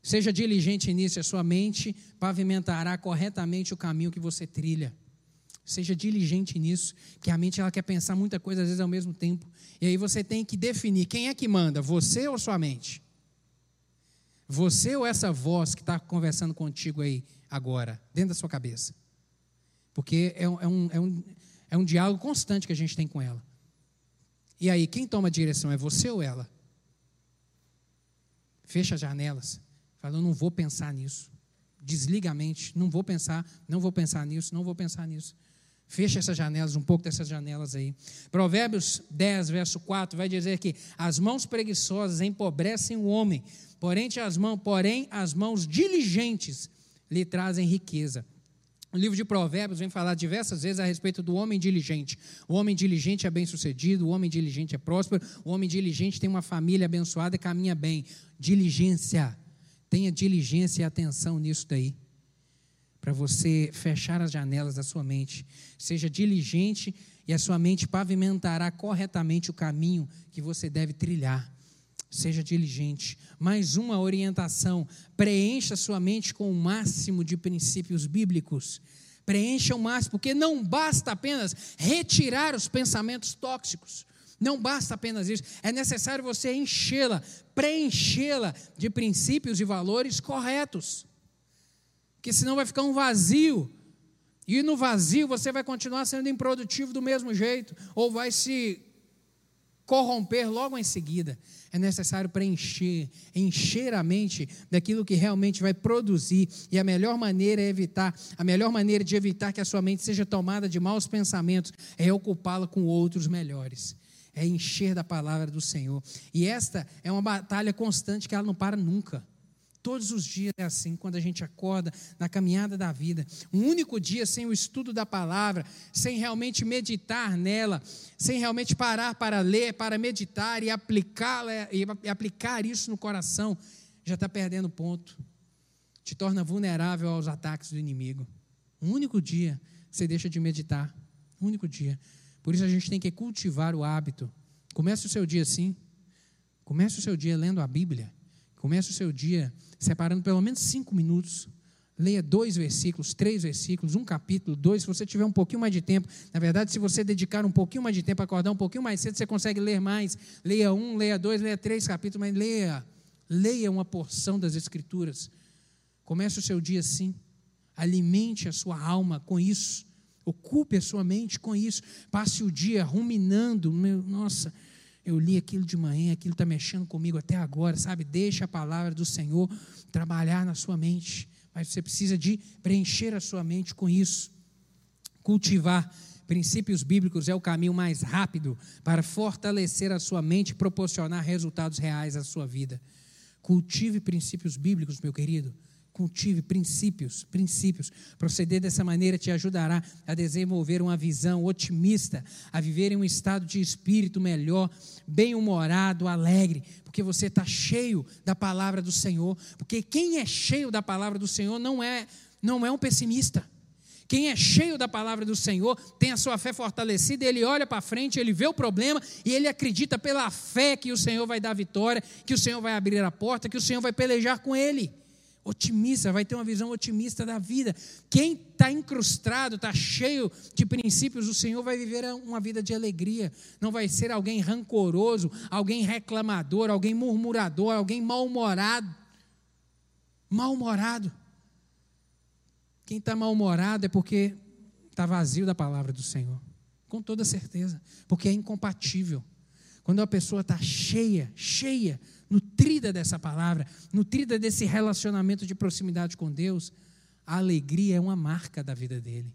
Seja diligente nisso, a sua mente pavimentará corretamente o caminho que você trilha. Seja diligente nisso, que a mente ela quer pensar muita coisa às vezes ao mesmo tempo. E aí você tem que definir quem é que manda, você ou sua mente? Você ou essa voz que está conversando contigo aí agora, dentro da sua cabeça? Porque é um, é um, é um, é um diálogo constante que a gente tem com ela. E aí, quem toma a direção, é você ou ela? Fecha as janelas, fala, eu não vou pensar nisso. Desliga a mente, não vou pensar, não vou pensar nisso, não vou pensar nisso. Fecha essas janelas, um pouco dessas janelas aí. Provérbios dez, verso quatro, vai dizer que as mãos preguiçosas empobrecem o homem, porém as mãos, porém, as mãos diligentes lhe trazem riqueza. O livro de Provérbios vem falar diversas vezes a respeito do homem diligente. O homem diligente é bem-sucedido, o homem diligente é próspero, o homem diligente tem uma família abençoada e caminha bem. Diligência. Tenha diligência e atenção nisso daí, para você fechar as janelas da sua mente. Seja diligente e a sua mente pavimentará corretamente o caminho que você deve trilhar. Seja diligente. Mais uma orientação, preencha sua mente com o máximo de princípios bíblicos. Preencha o máximo, porque não basta apenas retirar os pensamentos tóxicos. Não basta apenas isso, é necessário você enchê-la, preenchê-la de princípios e valores corretos, porque senão vai ficar um vazio, e no vazio você vai continuar sendo improdutivo do mesmo jeito, ou vai se corromper logo em seguida. É necessário preencher, encher a mente daquilo que realmente vai produzir, e a melhor maneira é evitar, a melhor maneira de evitar que a sua mente seja tomada de maus pensamentos é ocupá-la com outros melhores. É encher da palavra do Senhor. E esta é uma batalha constante que ela não para nunca. Todos os dias é assim, quando a gente acorda na caminhada da vida. Um único dia sem o estudo da palavra, sem realmente meditar nela, sem realmente parar para ler, para meditar e aplicá-la, e aplicar isso no coração, já está perdendo ponto. Te torna vulnerável aos ataques do inimigo. Um único dia você deixa de meditar. Um único dia. Por isso a gente tem que cultivar o hábito. Comece o seu dia assim. Comece o seu dia lendo a Bíblia. Comece o seu dia separando pelo menos cinco minutos Leia dois versículos, três versículos, um capítulo, dois. Se você tiver um pouquinho mais de tempo, na verdade, se você dedicar um pouquinho mais de tempo, acordar um pouquinho mais cedo, você consegue ler mais. Leia um, leia dois, leia três capítulos, mas leia. Leia uma porção das Escrituras. Comece o seu dia assim. Alimente a sua alma com isso. Ocupe a sua mente com isso. Passe o dia ruminando. Meu, nossa, eu li aquilo de manhã, aquilo está mexendo comigo até agora, sabe? Deixa a palavra do Senhor trabalhar na sua mente. Mas você precisa de preencher a sua mente com isso. Cultivar princípios bíblicos é o caminho mais rápido para fortalecer a sua mente e proporcionar resultados reais à sua vida. Cultive princípios bíblicos, meu querido. Cultive princípios, princípios. Proceder dessa maneira te ajudará a desenvolver uma visão otimista, a viver em um estado de espírito melhor, bem-humorado, alegre, porque você está cheio da palavra do Senhor. Porque quem é cheio da palavra do Senhor não é, não é um pessimista. Quem é cheio da palavra do Senhor tem a sua fé fortalecida, ele olha para frente, ele vê o problema e ele acredita pela fé que o Senhor vai dar vitória, que o Senhor vai abrir a porta, que o Senhor vai pelejar com ele. Otimista, vai ter uma visão otimista da vida. Quem está incrustado, está cheio de princípios do Senhor, vai viver uma vida de alegria. Não vai ser alguém rancoroso, alguém reclamador, alguém murmurador, alguém mal-humorado. Mal-humorado. Quem está mal-humorado é porque está vazio da palavra do Senhor. Com toda certeza. Porque é incompatível. Quando a pessoa está cheia, cheia, nutrida dessa palavra, nutrida desse relacionamento de proximidade com Deus, a alegria é uma marca da vida dele,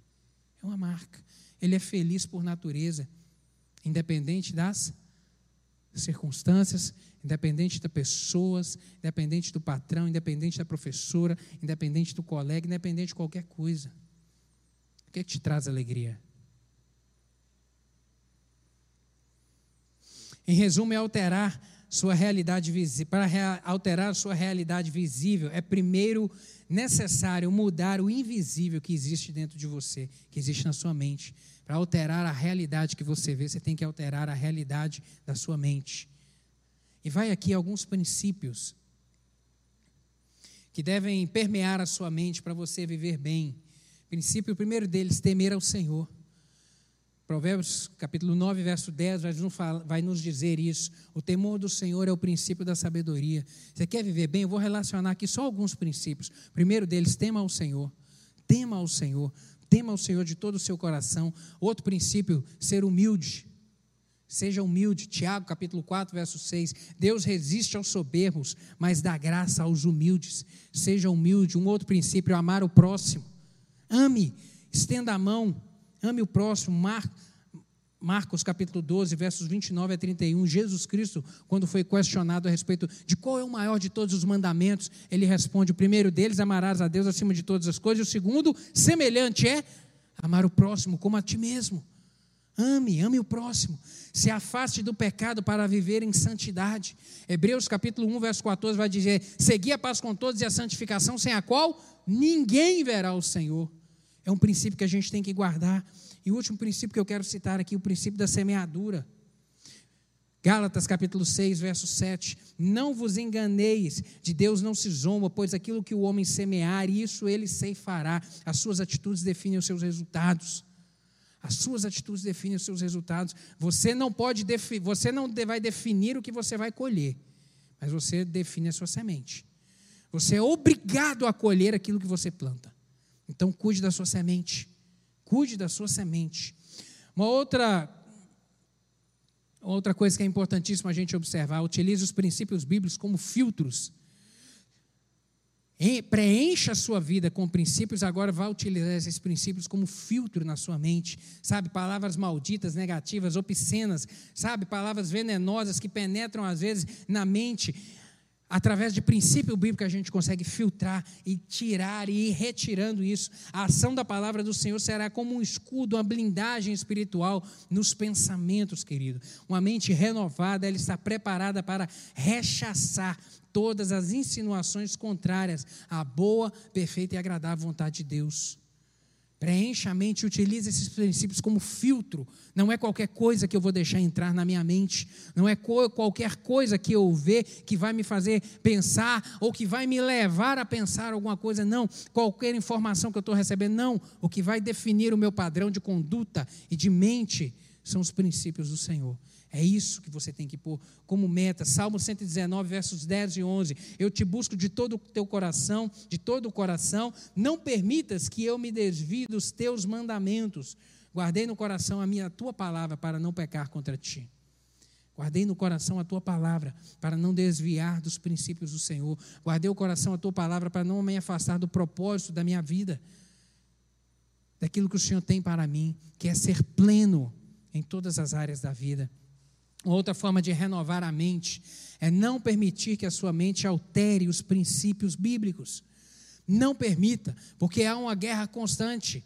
é uma marca, ele é feliz por natureza, independente das circunstâncias, independente das pessoas, independente do patrão, independente da professora, independente do colega, independente de qualquer coisa. O que é que te traz alegria? Em resumo, é alterar sua realidade visível. Para alterar sua realidade visível, é primeiro necessário mudar o invisível que existe dentro de você, que existe na sua mente. Para alterar a realidade que você vê, você tem que alterar a realidade da sua mente. E vai aqui alguns princípios que devem permear a sua mente para você viver bem. O princípio, o primeiro deles, temer ao Senhor. Provérbios capítulo nove, verso dez, vai nos dizer isso. O temor do Senhor é o princípio da sabedoria. Você quer viver bem? Eu vou relacionar aqui só alguns princípios. O primeiro deles, tema ao Senhor. Tema ao Senhor. Tema ao Senhor de todo o seu coração. Outro princípio, ser humilde. Seja humilde. Tiago capítulo quatro, verso seis. Deus resiste aos soberbos, mas dá graça aos humildes. Seja humilde. Um outro princípio, amar o próximo. Ame. Estenda a mão. Ame o próximo. Mar... Marcos capítulo doze, versos vinte e nove a trinta e um, Jesus Cristo, quando foi questionado a respeito de qual é o maior de todos os mandamentos, ele responde, o primeiro deles, amarás a Deus acima de todas as coisas, e o segundo, semelhante, é amar o próximo como a ti mesmo. Ame, ame o próximo. Se afaste do pecado para viver em santidade. Hebreus capítulo um, verso quatorze vai dizer, segui a paz com todos e a santificação, sem a qual ninguém verá o Senhor. É um princípio que a gente tem que guardar. E o último princípio que eu quero citar aqui, o princípio da semeadura. Gálatas capítulo seis, verso sete. Não vos enganeis, de Deus não se zomba, pois aquilo que o homem semear, isso ele ceifará. As suas atitudes definem os seus resultados. As suas atitudes definem os seus resultados. Você não pode, defi- você não vai definir o que você vai colher, mas você define a sua semente. Você é obrigado a colher aquilo que você planta. Então, cuide da sua semente. Cuide da sua semente. Uma outra, outra coisa que é importantíssima a gente observar, utilize os princípios bíblicos como filtros. Preencha a sua vida com princípios, agora vá utilizar esses princípios como filtro na sua mente, sabe, palavras malditas, negativas, obscenas, sabe, palavras venenosas que penetram às vezes na mente. Através de princípio bíblico a gente consegue filtrar e tirar e ir retirando isso. A ação da palavra do Senhor será como um escudo, uma blindagem espiritual nos pensamentos, querido. Uma mente renovada, ela está preparada para rechaçar todas as insinuações contrárias à boa, perfeita e agradável vontade de Deus. Preencha a mente e utilize esses princípios como filtro. Não é qualquer coisa que eu vou deixar entrar na minha mente. Não é co- qualquer coisa que eu ver que vai me fazer pensar ou que vai me levar a pensar alguma coisa. Não, qualquer informação que eu estou recebendo, não. O que vai definir o meu padrão de conduta e de mente são os princípios do Senhor. É isso que você tem que pôr como meta. Salmo cento e dezenove, versos dez e onze. Eu te busco de todo o teu coração, de todo o coração. Não permitas que eu me desvie dos teus mandamentos. Guardei no coração a minha, a tua palavra para não pecar contra ti. Guardei no coração a tua palavra para não desviar dos princípios do Senhor. Guardei o coração a tua palavra para não me afastar do propósito da minha vida. Daquilo que o Senhor tem para mim, que é ser pleno em todas as áreas da vida. Outra forma de renovar a mente é não permitir que a sua mente altere os princípios bíblicos. Não permita, porque há uma guerra constante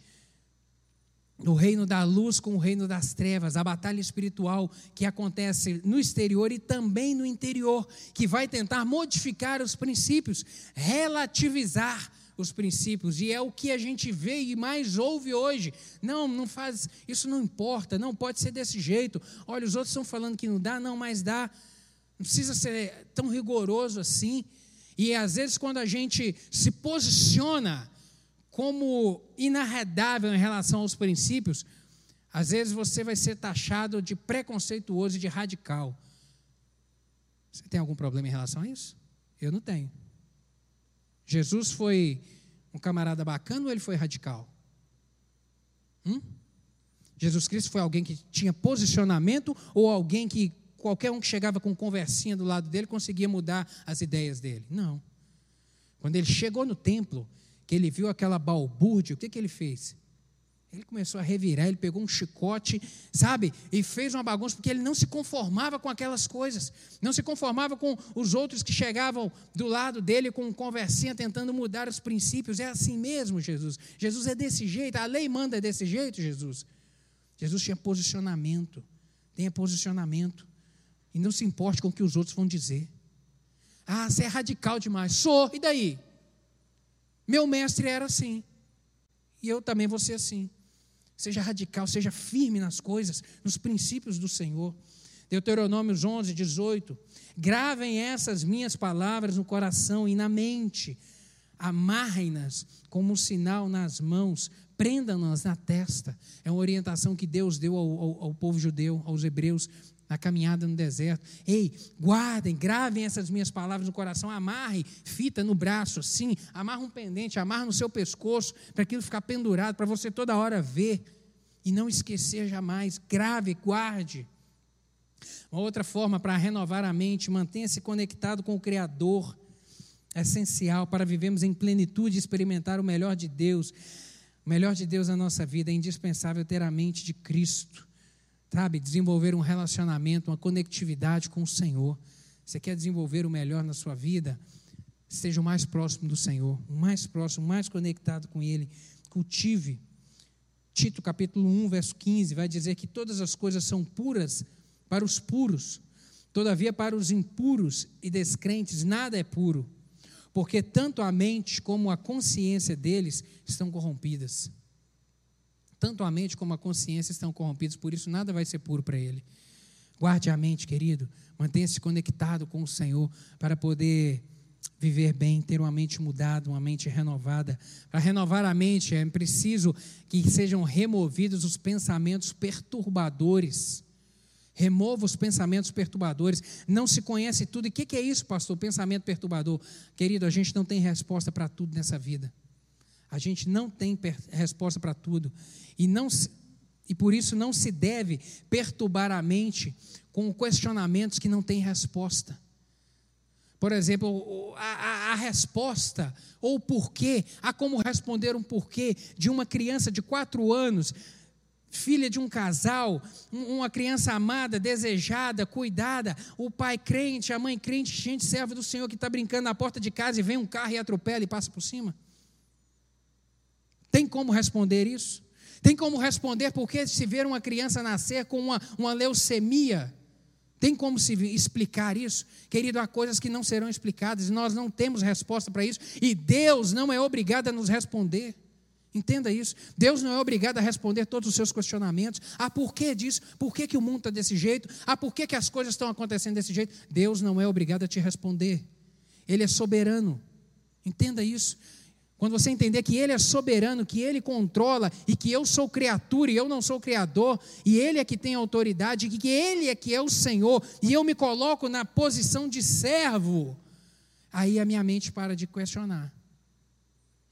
no reino da luz com o reino das trevas, a batalha espiritual que acontece no exterior e também no interior, que vai tentar modificar os princípios, relativizar os princípios, e é o que a gente vê e mais ouve hoje. Não, não faz, isso não importa, não pode ser desse jeito. Olha, os outros estão falando que não dá, não, mas dá. Não precisa ser tão rigoroso assim. E às vezes quando a gente se posiciona como inarredável em relação aos princípios, às vezes você vai ser taxado de preconceituoso e de radical. Você tem algum problema em relação a isso? Eu não tenho. Jesus foi um camarada bacana ou ele foi radical? Hum? Jesus Cristo foi alguém que tinha posicionamento ou alguém que qualquer um que chegava com conversinha do lado dele conseguia mudar as ideias dele? Não. Quando ele chegou no templo, que ele viu aquela balbúrdia, o que, que ele fez? Ele começou a revirar, ele pegou um chicote, sabe? E fez uma bagunça, porque ele não se conformava com aquelas coisas. Não se conformava com os outros que chegavam do lado dele com conversinha, tentando mudar os princípios. É assim mesmo, Jesus. Jesus é desse jeito, a lei manda desse jeito, Jesus. Jesus tinha posicionamento. Tenha posicionamento. E não se importe com o que os outros vão dizer. Ah, você é radical demais. Sou, e daí? Meu mestre era assim. E eu também vou ser assim. Seja radical, seja firme nas coisas, nos princípios do Senhor. Deuteronômio onze, dezoito. Gravem essas minhas palavras no coração e na mente. Amarrem-nas como um sinal nas mãos. Prendam-nas na testa. É uma orientação que Deus deu ao, ao, ao povo judeu, aos hebreus, na caminhada no deserto. Ei, guardem, gravem essas minhas palavras no coração, amarre fita no braço, assim, amarra um pendente, amarra no seu pescoço, para aquilo ficar pendurado, para você toda hora ver e não esquecer jamais. Grave, guarde. Uma outra forma para renovar a mente, mantenha-se conectado com o Criador, é essencial para vivermos em plenitude e experimentar o melhor de Deus. O melhor de Deus na nossa vida é indispensável ter a mente de Cristo. Sabe, desenvolver um relacionamento, uma conectividade com o Senhor. Você quer desenvolver o melhor na sua vida? Esteja o mais próximo do Senhor, o mais próximo, o mais conectado com Ele. Cultive. Tito, capítulo um, verso quinze, vai dizer que todas as coisas são puras para os puros. Todavia, para os impuros e descrentes, nada é puro, porque tanto a mente como a consciência deles estão corrompidas. Tanto a mente como a consciência estão corrompidos, por isso nada vai ser puro para ele. Guarde a mente, querido, mantenha-se conectado com o Senhor para poder viver bem, ter uma mente mudada, uma mente renovada. Para renovar a mente é preciso que sejam removidos os pensamentos perturbadores. Remova os pensamentos perturbadores. Não se conhece tudo. E o que, que é isso, pastor? Pensamento perturbador. Querido, a gente não tem resposta para tudo nessa vida. A gente não tem per- resposta para tudo. E, não se, e por isso não se deve perturbar a mente com questionamentos que não têm resposta. Por exemplo, a, a, a resposta ou o porquê, há como responder um porquê de uma criança de quatro anos, filha de um casal, um, uma criança amada, desejada, cuidada, o pai crente, a mãe crente, gente serva do Senhor que está brincando na porta de casa e vem um carro e atropela e passa por cima. Tem como responder isso? Tem como responder porque se ver uma criança nascer com uma, uma leucemia? Tem como se explicar isso? Querido, há coisas que não serão explicadas, nós não temos resposta para isso, e Deus não é obrigado a nos responder. Entenda isso. Deus não é obrigado a responder todos os seus questionamentos. Ah, por que disso? Por que, que o mundo está desse jeito? Ah, por que, que as coisas estão acontecendo desse jeito? Deus não é obrigado a te responder. Ele é soberano. Entenda isso. Quando você entender que Ele é soberano, que Ele controla e que eu sou criatura e eu não sou criador, e Ele é que tem autoridade, e que Ele é que é o Senhor, e eu me coloco na posição de servo, aí a minha mente para de questionar.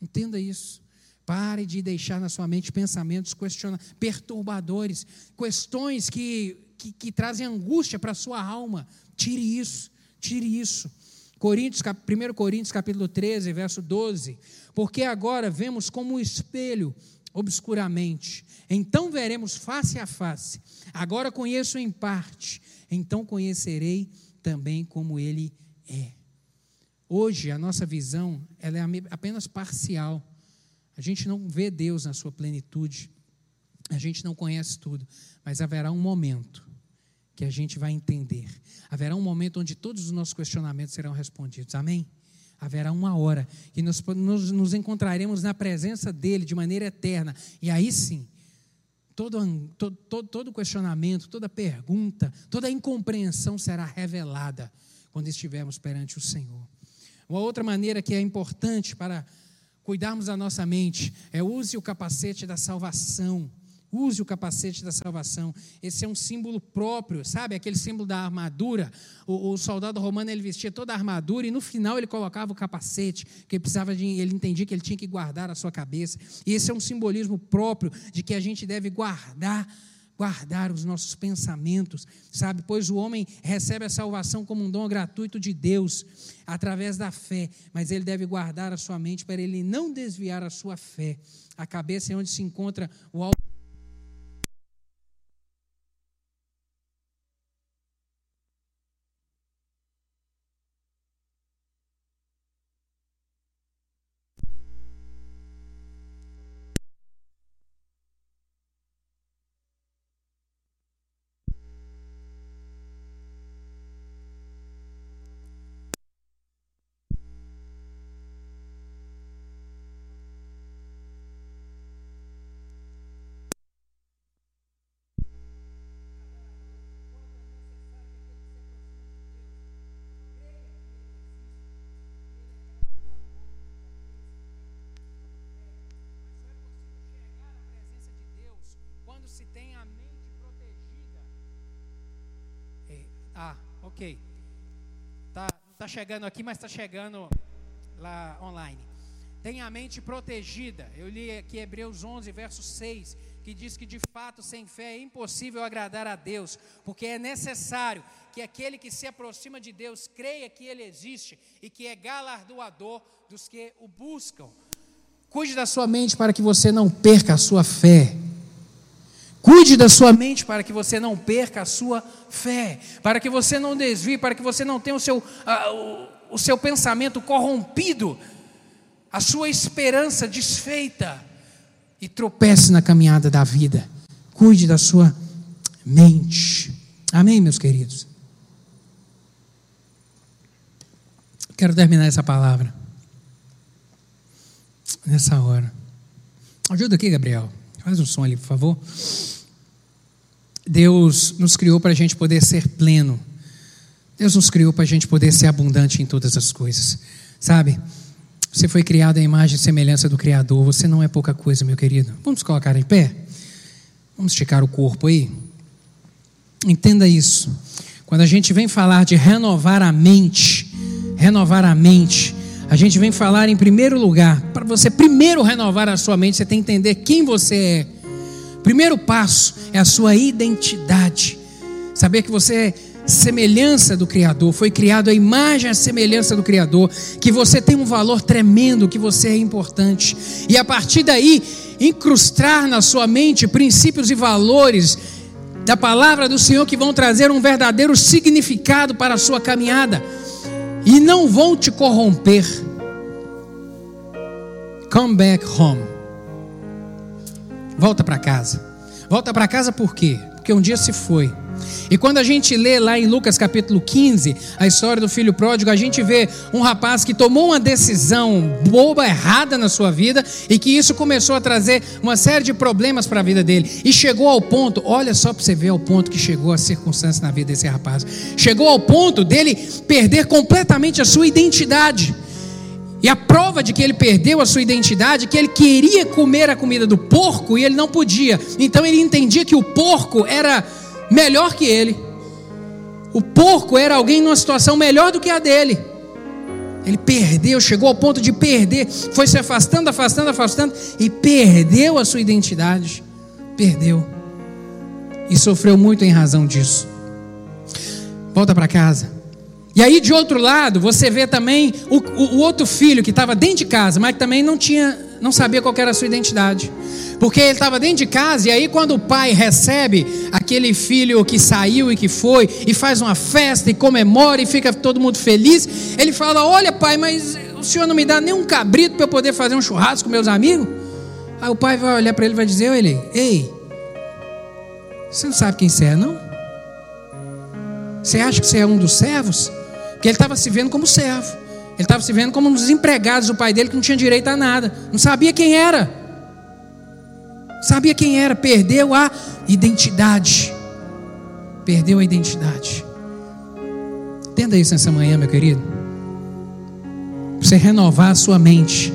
Entenda isso. Pare de deixar na sua mente pensamentos questionadores, perturbadores, questões que, que, que trazem angústia para a sua alma. Tire isso, tire isso. Coríntios, primeiro Coríntios capítulo treze, verso doze, porque agora vemos como um espelho obscuramente, então veremos face a face, agora conheço em parte, então conhecerei também como ele é. Hoje a nossa visão ela é apenas parcial, a gente não vê Deus na sua plenitude, a gente não conhece tudo, mas haverá um momento que a gente vai entender. Haverá um momento onde todos os nossos questionamentos serão respondidos, amém? Haverá uma hora que nós nos, nos encontraremos na presença dele de maneira eterna, e aí sim, todo, todo, todo, todo questionamento, toda pergunta, toda incompreensão será revelada quando estivermos perante o Senhor. Uma outra maneira que é importante para cuidarmos da nossa mente é use o capacete da salvação. Use o capacete da salvação. Esse é um símbolo próprio, sabe? Aquele símbolo da armadura. O, o soldado romano, ele vestia toda a armadura e no final ele colocava o capacete, porque precisava de, ele entendia que ele tinha que guardar a sua cabeça. E esse é um simbolismo próprio de que a gente deve guardar, guardar os nossos pensamentos, sabe? Pois o homem recebe a salvação como um dom gratuito de Deus, através da fé, mas ele deve guardar a sua mente para ele não desviar a sua fé. A cabeça é onde se encontra o alto. Se tem a mente protegida. É, ah, ok. Tá, tá chegando aqui, mas está chegando lá online. Tem a mente protegida. Eu li aqui Hebreus onze, verso seis, que diz que de fato sem fé é impossível agradar a Deus, porque é necessário que aquele que se aproxima de Deus creia que Ele existe e que é galardoador dos que o buscam. Cuide da sua mente para que você não perca a sua fé. Cuide da sua mente para que você não perca a sua fé, para que você não desvie, para que você não tenha o seu, uh, o, o seu pensamento corrompido, a sua esperança desfeita e tropece na caminhada da vida. Cuide da sua mente. Amém, meus queridos? Quero terminar essa palavra nessa hora. Ajuda aqui, Gabriel. Faz um som ali, por favor. Deus nos criou para a gente poder ser pleno. Deus nos criou para a gente poder ser abundante em todas as coisas. Sabe? Você foi criado à imagem e semelhança do Criador. Você não é pouca coisa, meu querido. Vamos colocar em pé? Vamos esticar o corpo aí? Entenda isso. Quando a gente vem falar de renovar a mente, renovar a mente... A gente vem falar em primeiro lugar, para você primeiro renovar a sua mente, você tem que entender quem você é. Primeiro passo é a sua identidade. Saber que você é semelhança do Criador, foi criado à imagem e à semelhança do Criador, que você tem um valor tremendo, que você é importante. E a partir daí, incrustar na sua mente princípios e valores da palavra do Senhor que vão trazer um verdadeiro significado para a sua caminhada. E não vão te corromper. Come back home. Volta para casa. Volta para casa por quê? Porque um dia se foi. E quando a gente lê lá em Lucas capítulo quinze, a história do filho pródigo, a gente vê um rapaz que tomou uma decisão boba, errada na sua vida, e que isso começou a trazer uma série de problemas para a vida dele, e chegou ao ponto, olha só para você ver ao ponto que chegou a circunstância na vida desse rapaz, chegou ao ponto dele perder completamente a sua identidade. E a prova de que ele perdeu a sua identidade é que ele queria comer a comida do porco e ele não podia. Então ele entendia que o porco era melhor que ele. O porco era alguém numa situação melhor do que a dele. Ele perdeu, chegou ao ponto de perder. Foi se afastando, afastando, afastando. E perdeu a sua identidade. Perdeu. E sofreu muito em razão disso. Volta para casa. E aí de outro lado você vê também o, o, o outro filho que estava dentro de casa, mas que também não, tinha, não sabia qual era a sua identidade, porque ele estava dentro de casa. E aí quando o pai recebe aquele filho que saiu e que foi, e faz uma festa e comemora e fica todo mundo feliz, ele fala: olha, pai, mas o senhor não me dá nem um cabrito para eu poder fazer um churrasco com meus amigos? Aí o pai vai olhar para ele e vai dizer: ele, ei, você não sabe quem você é, não? Você acha que você é um dos servos? Porque ele estava se vendo como servo. Ele estava se vendo como um dos empregados do pai dele, que não tinha direito a nada. Não sabia quem era. Sabia quem era. Perdeu a identidade. Perdeu a identidade. Entenda isso nessa manhã, meu querido. Pra você renovar a sua mente.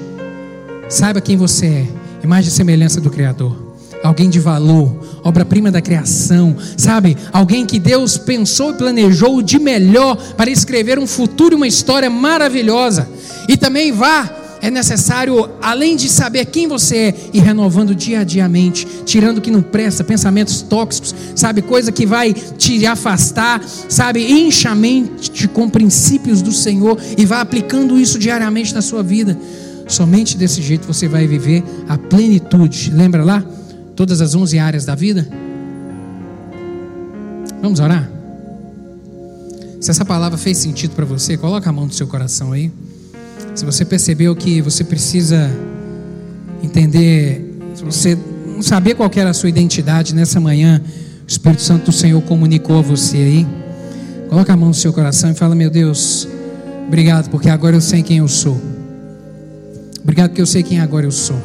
Saiba quem você é. Imagem e semelhança do Criador. Alguém de valor, obra-prima da criação, sabe? Alguém que Deus pensou e planejou de melhor para escrever um futuro e uma história maravilhosa. E também vá, é necessário, além de saber quem você é, ir renovando dia a dia a mente, tirando o que não presta, pensamentos tóxicos, sabe? Coisa que vai te afastar, sabe? Encha a mente com princípios do Senhor e vá aplicando isso diariamente na sua vida. Somente desse jeito você vai viver a plenitude. Lembra lá? Todas as onze áreas da vida? Vamos orar? Se essa palavra fez sentido para você, coloca a mão no seu coração aí. Se você percebeu que você precisa entender, se você não sabia qual era a sua identidade, nessa manhã o Espírito Santo do Senhor comunicou a você aí. Coloca a mão no seu coração e fala: meu Deus, obrigado, porque agora eu sei quem eu sou. Obrigado porque eu sei quem agora eu sou.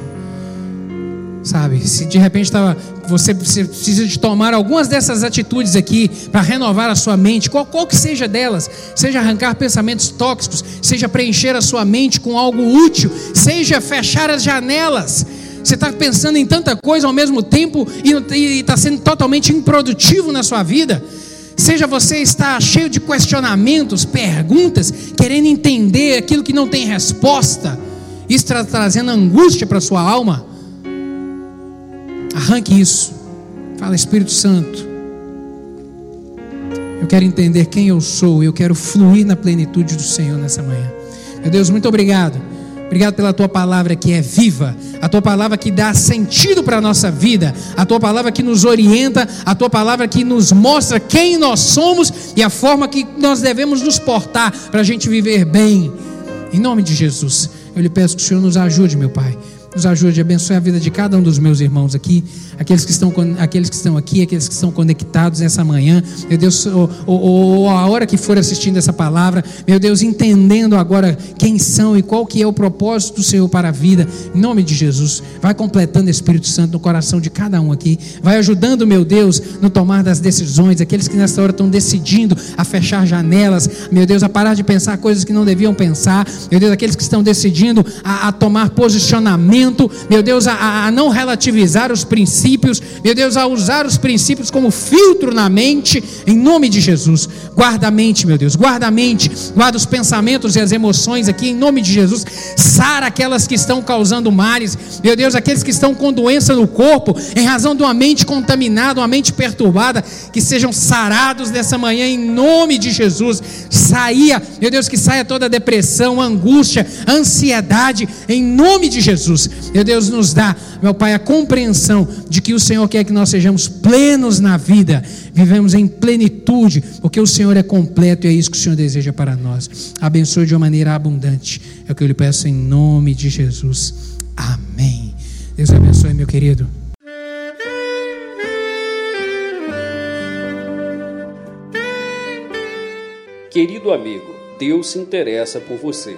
Sabe, se de repente tava, você, você precisa de tomar algumas dessas atitudes aqui para renovar a sua mente, qual, qual que seja delas, seja arrancar pensamentos tóxicos, seja preencher a sua mente com algo útil, seja fechar as janelas. Você está pensando em tanta coisa ao mesmo tempo e está sendo totalmente improdutivo na sua vida. Seja você estar cheio de questionamentos, perguntas, querendo entender aquilo que não tem resposta. Isso está trazendo angústia para a sua alma. Arranque isso. Fala: Espírito Santo, eu quero entender quem eu sou, eu quero fluir na plenitude do Senhor nessa manhã. Meu Deus, muito obrigado. Obrigado pela tua palavra que é viva, a tua palavra que dá sentido para a nossa vida, a tua palavra que nos orienta, a tua palavra que nos mostra quem nós somos e a forma que nós devemos nos portar para a gente viver bem. Em nome de Jesus, eu lhe peço que o Senhor nos ajude, meu Pai. Nos ajude a abençoar a vida de cada um dos meus irmãos aqui, aqueles que estão, aqueles que estão aqui, aqueles que estão conectados nessa manhã, meu Deus, ou, ou, ou a hora que for assistindo essa palavra, meu Deus, entendendo agora quem são e qual que é o propósito do Senhor para a vida. Em nome de Jesus, vai completando o Espírito Santo no coração de cada um aqui, vai ajudando, meu Deus, no tomar das decisões, aqueles que nessa hora estão decidindo a fechar janelas, meu Deus, a parar de pensar coisas que não deviam pensar, meu Deus, aqueles que estão decidindo a, a tomar posicionamento, meu Deus, a, a não relativizar os princípios, meu Deus, a usar os princípios como filtro na mente, em nome de Jesus. Guarda a mente, meu Deus, guarda a mente, guarda os pensamentos e as emoções aqui, em nome de Jesus. Sara aquelas que estão causando males, meu Deus, aqueles que estão com doença no corpo, em razão de uma mente contaminada, uma mente perturbada, que sejam sarados nessa manhã, em nome de Jesus. Saia, meu Deus, que saia toda a depressão, angústia, ansiedade, em nome de Jesus. Meu Deus, nos dá, meu Pai, a compreensão de que o Senhor quer que nós sejamos plenos na vida, vivemos em plenitude, porque o Senhor é completo e é isso que o Senhor deseja para nós. Abençoe de uma maneira abundante, é o que eu lhe peço em nome de Jesus, amém. Deus abençoe, meu querido. Querido amigo, Deus se interessa por você.